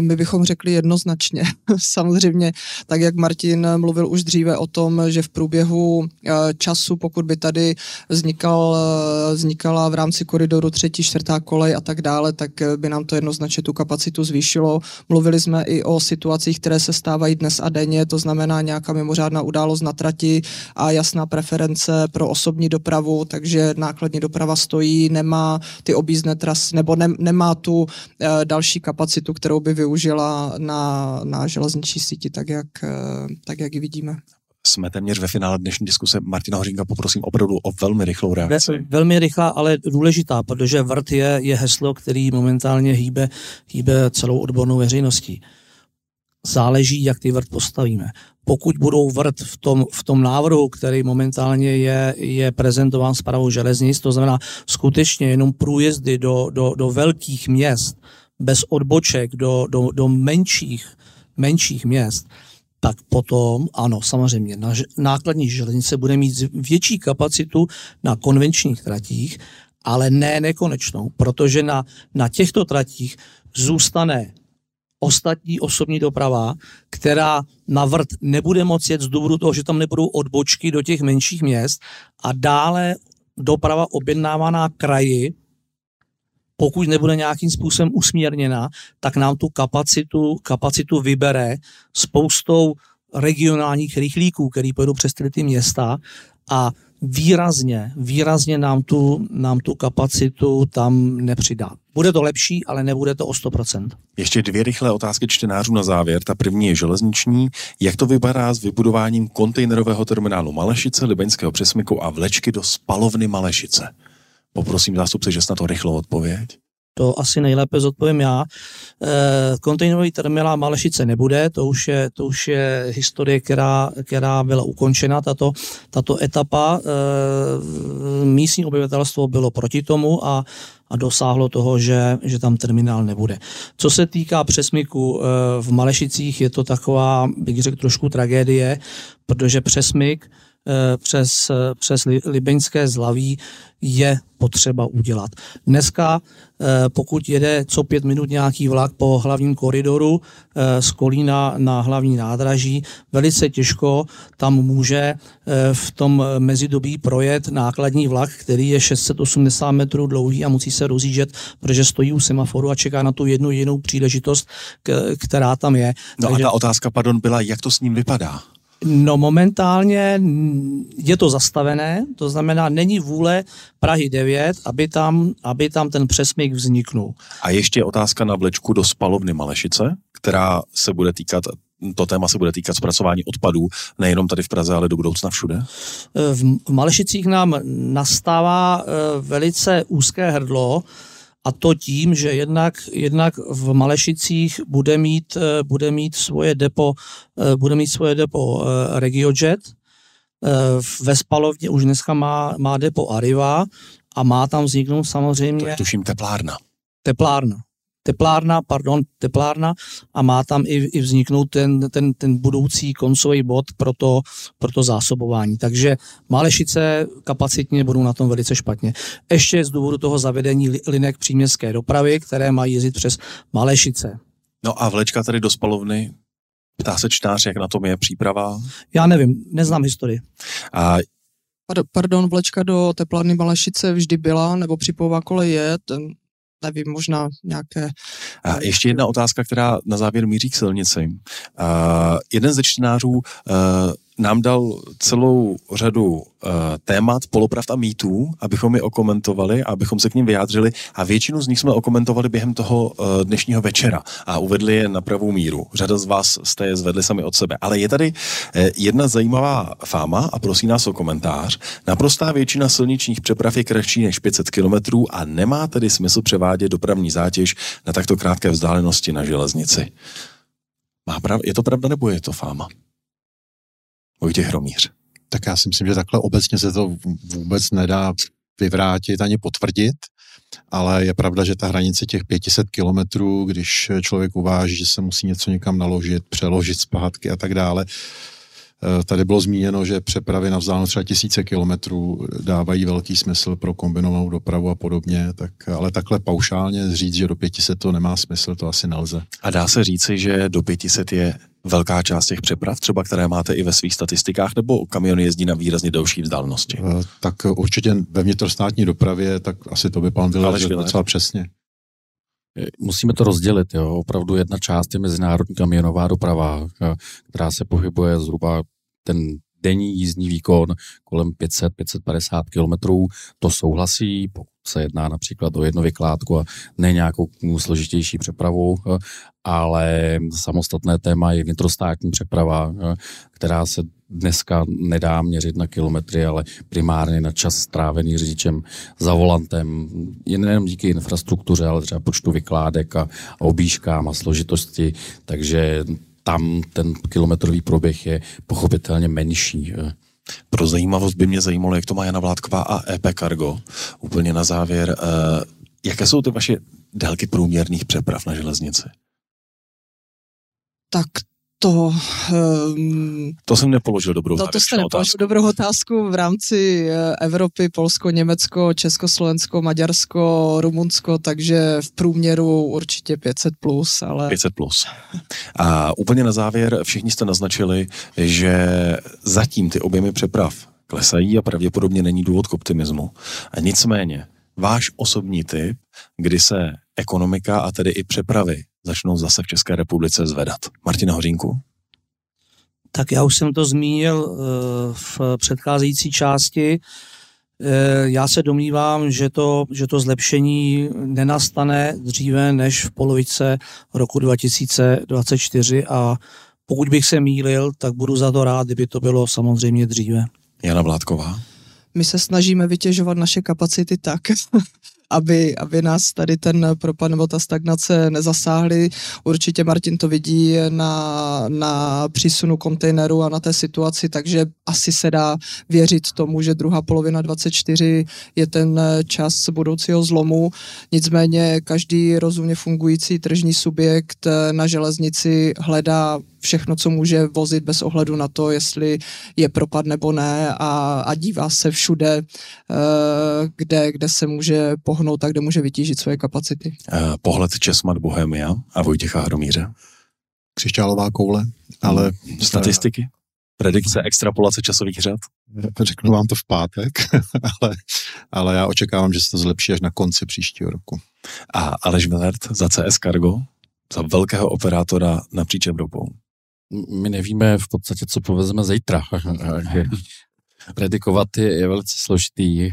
My bychom řekli jednoznačně. Samozřejmě, tak jak Martin mluvil už dříve o tom, že v průběhu času, pokud by tady vznikal, vznikala v rámci koridoru třetí, čtvrtá kolej a tak dále, tak by nám to jednoznačně tu kapacitu zvýšilo. Mluvili jsme i o situacích, které se stávají dnes a denně, to znamená nějaká mimořádná událost na trati a jasná preference pro osobní dopravu, takže nákladní doprava stojí, nemá ty objízdné trasy, nebo ne, nemá tu další kapacitu, kterou by využila na, na železniční síti, tak jak, tak jak ji vidíme. Jsme téměř ve finále dnešní diskuse. Martina Hořínka poprosím opravdu o velmi rychlou reakci. Ve, velmi rychlá, ale důležitá, protože V R T je, je heslo, který momentálně hýbe, hýbe celou odbornou veřejností. Záleží, jak ty V R T postavíme. Pokud budou V R T v tom, v tom návrhu, který momentálně je, je prezentován Správou železnic, to znamená skutečně jenom průjezdy do, do, do velkých měst, bez odboček do, do, do menších, menších měst, tak potom, ano, samozřejmě, na, nákladní železnice bude mít větší kapacitu na konvenčních tratích, ale ne nekonečnou, protože na, na těchto tratích zůstane ostatní osobní doprava, která na V R T nebude moct jet z důvodu toho, že tam nebudou odbočky do těch menších měst a dále doprava objednávaná kraji pokud nebude nějakým způsobem usměrněna, tak nám tu kapacitu, kapacitu vybere spoustou regionálních rychlíků, který pojedou přes tyhle ty města a výrazně, výrazně nám tu, nám tu kapacitu tam nepřidá. Bude to lepší, ale nebude to o sto procent. Ještě dvě rychlé otázky čtenářů na závěr. Ta první je železniční. Jak to vypadá s vybudováním kontejnerového terminálu Malešice, libeňského přesmyku a vlečky do spalovny Malešice? Poprosím zástupce, že snad to rychlou odpověď. To asi nejlépe zodpovím já. Kontejnerový terminál Malešice nebude, to už je, to už je historie, která, která byla ukončena, tato, tato etapa. Místní obyvatelstvo bylo proti tomu a, a dosáhlo toho, že, že tam terminál nebude. Co se týká přesmyku v Malešicích, je to taková, bych řekl, trošku tragédie, protože přesmyk přes, přes libeňské Zlaví je potřeba udělat. Dneska, pokud jede co pět minut nějaký vlak po hlavním koridoru z Kolína na hlavní nádraží, velice těžko tam může v tom mezidobí projet nákladní vlak, který je šest set osmdesát metrů dlouhý a musí se rozjíždět, protože stojí u semaforu a čeká na tu jednu jinou příležitost, která tam je. No Takže... a ta otázka, pardon, byla, jak to s ním vypadá? No momentálně je to zastavené, to znamená, není vůle Prahy devět, aby tam, aby tam ten přesmyk vzniknul. A ještě otázka na vlečku do spalovny Malešice, která se bude týkat, to téma se bude týkat zpracování odpadů, nejenom tady v Praze, ale do budoucna všude? V Malešicích nám nastává velice úzké hrdlo, a to tím, že jednak, jednak v Malešicích bude mít, bude mít svoje depo, bude mít svoje depo Regiojet, ve spalovně už dneska má, má depo Arriva a má tam vzniknout samozřejmě... To je tuším teplárna. Teplárna. Teplárna, pardon, teplárna a má tam i, i vzniknout ten, ten, ten budoucí koncový bod pro to, pro to zásobování. Takže Malešice kapacitně budou na tom velice špatně. Ještě z důvodu toho zavedení linek příměstské dopravy, které mají jezdit přes Malešice. No a vlečka tady do spalovny, ptá se čtář, jak na tom je příprava? Já nevím, neznám historii. A... Pardon, vlečka do teplárny Malešice vždy byla, nebo připojová kolej je... Ten... nevím, možná nějaké... A ještě jedna otázka, která na závěr míří k silnici. Uh, jeden ze čtenářů uh, nám dal celou řadu uh, témat, polopravd a mýtů, abychom je okomentovali, abychom se k nim vyjádřili a většinu z nich jsme okomentovali během toho uh, dnešního večera a uvedli je na pravou míru. Řada z vás jste je zvedli sami od sebe. Ale je tady uh, jedna zajímavá fáma a prosí nás o komentář. Naprostá většina silničních přeprav je kratší než pět set kilometrů a nemá tedy smysl převádět dopravní zátěž na takto krátké vzdálenosti na železnici. Má prav... Je to pravda, nebo je to fáma? Vojtěch Hromíř. Tak já si myslím, že takhle obecně se to vůbec nedá vyvrátit ani potvrdit, ale je pravda, že ta hranice těch pět set kilometrů, když člověk uváží, že se musí něco někam naložit, přeložit zpátky a tak dále. Tady bylo zmíněno, že přepravy na vzdálenost třeba tisíce kilometrů dávají velký smysl pro kombinovanou dopravu a podobně, tak, ale takhle paušálně říct, že do pěti set to nemá smysl, to asi nelze. A dá se říci, že do pěti set je velká část těch přeprav, třeba které máte i ve svých statistikách, nebo kamiony jezdí na výrazně delší vzdálenosti? Tak určitě ve vnitrostátní dopravě, tak asi to by pan Villert docela přesně. Musíme to rozdělit, jo. Opravdu jedna část je mezinárodní kamionová doprava, která se pohybuje zhruba ten denní jízdní výkon kolem pět set až pět set padesát kilometrů. To souhlasí, pokud se jedná například o jednovykládku a ne nějakou složitější přepravu, ale samostatné téma je vnitrostátní přeprava, která se dneska nedá měřit na kilometry, ale primárně na čas strávený řidičem za volantem, nejen díky infrastruktuře, ale třeba počtu vykládek a objížkám a složitosti, takže tam ten kilometrový proběh je pochopitelně menší. Pro zajímavost by mě zajímalo, jak to má Jana Vládková a E P Cargo. Úplně na závěr, jaké jsou ty vaše délky průměrných přeprav na železnici? Tak To, um, to jsem nepoložil dobrou to, to jste nepoložil dobrou otázku v rámci Evropy, Polsko, Německo, Česko, Slovensko, Maďarsko, Rumunsko, takže v průměru určitě pět set plus, ale... pět set plus. A úplně na závěr, všichni jste naznačili, že zatím ty objemy přeprav klesají a pravděpodobně není důvod k optimismu. A nicméně, váš osobní tip kdy se ekonomika a tedy i přepravy začnou zase v České republice zvedat. Martine Hořínku? Tak já už jsem to zmínil v předcházející části. Já se domnívám, že to, že to zlepšení nenastane dříve než v polovice roku dva tisíce dvacet čtyři a pokud bych se mýlil, tak budu za to rád, kdyby to bylo samozřejmě dříve. Jana Vládková? My se snažíme vytěžovat naše kapacity tak, aby, aby nás tady ten propad nebo ta stagnace nezasáhly. Určitě Martin to vidí na, na přísunu kontejneru a na té situaci, takže asi se dá věřit tomu, že druhá polovina dvacet čtyři je ten čas budoucího zlomu. Nicméně každý rozumně fungující tržní subjekt na železnici hledá všechno, co může vozit bez ohledu na to, jestli je propad nebo ne a, a dívá se všude, kde, kde se může pohnout a kde může vytížit svoje kapacity. Pohled ČESMAD Bohemia a Vojtěcha Hromíře. Křišťálová koule, ale... Statistiky? Predikce, extrapolace časových řad? Řeknu vám to v pátek, ale, ale já očekávám, že se to zlepší až na konci příštího roku. A Aleš Villert za C S Cargo, za velkého operátora napříč Evropou. My nevíme v podstatě, co povezeme zítra. Predikovat je, je velice složitý.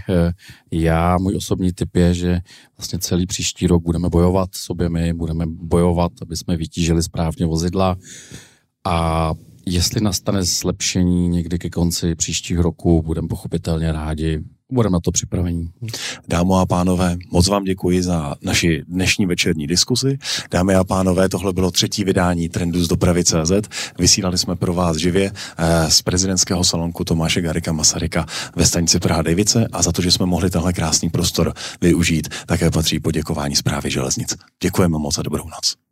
Já, můj osobní tip je, že vlastně celý příští rok budeme bojovat sobě my, budeme bojovat, aby jsme vytížili správně vozidla a jestli nastane zlepšení někdy ke konci příštího roku, budeme pochopitelně rádi. Budeme na to připravení. Dámo a pánové, moc vám děkuji za naši dnešní večerní diskusi. Dámy a pánové, tohle bylo třetí vydání Trendu z dopravy tečka cé zet. Vysílali jsme pro vás živě z prezidentského salonku Tomáše Garrigua Masaryka ve stanici Praha-Dejvice a za to, že jsme mohli tenhle krásný prostor využít, také patří poděkování Správy železnic. Děkujeme moc a dobrou noc.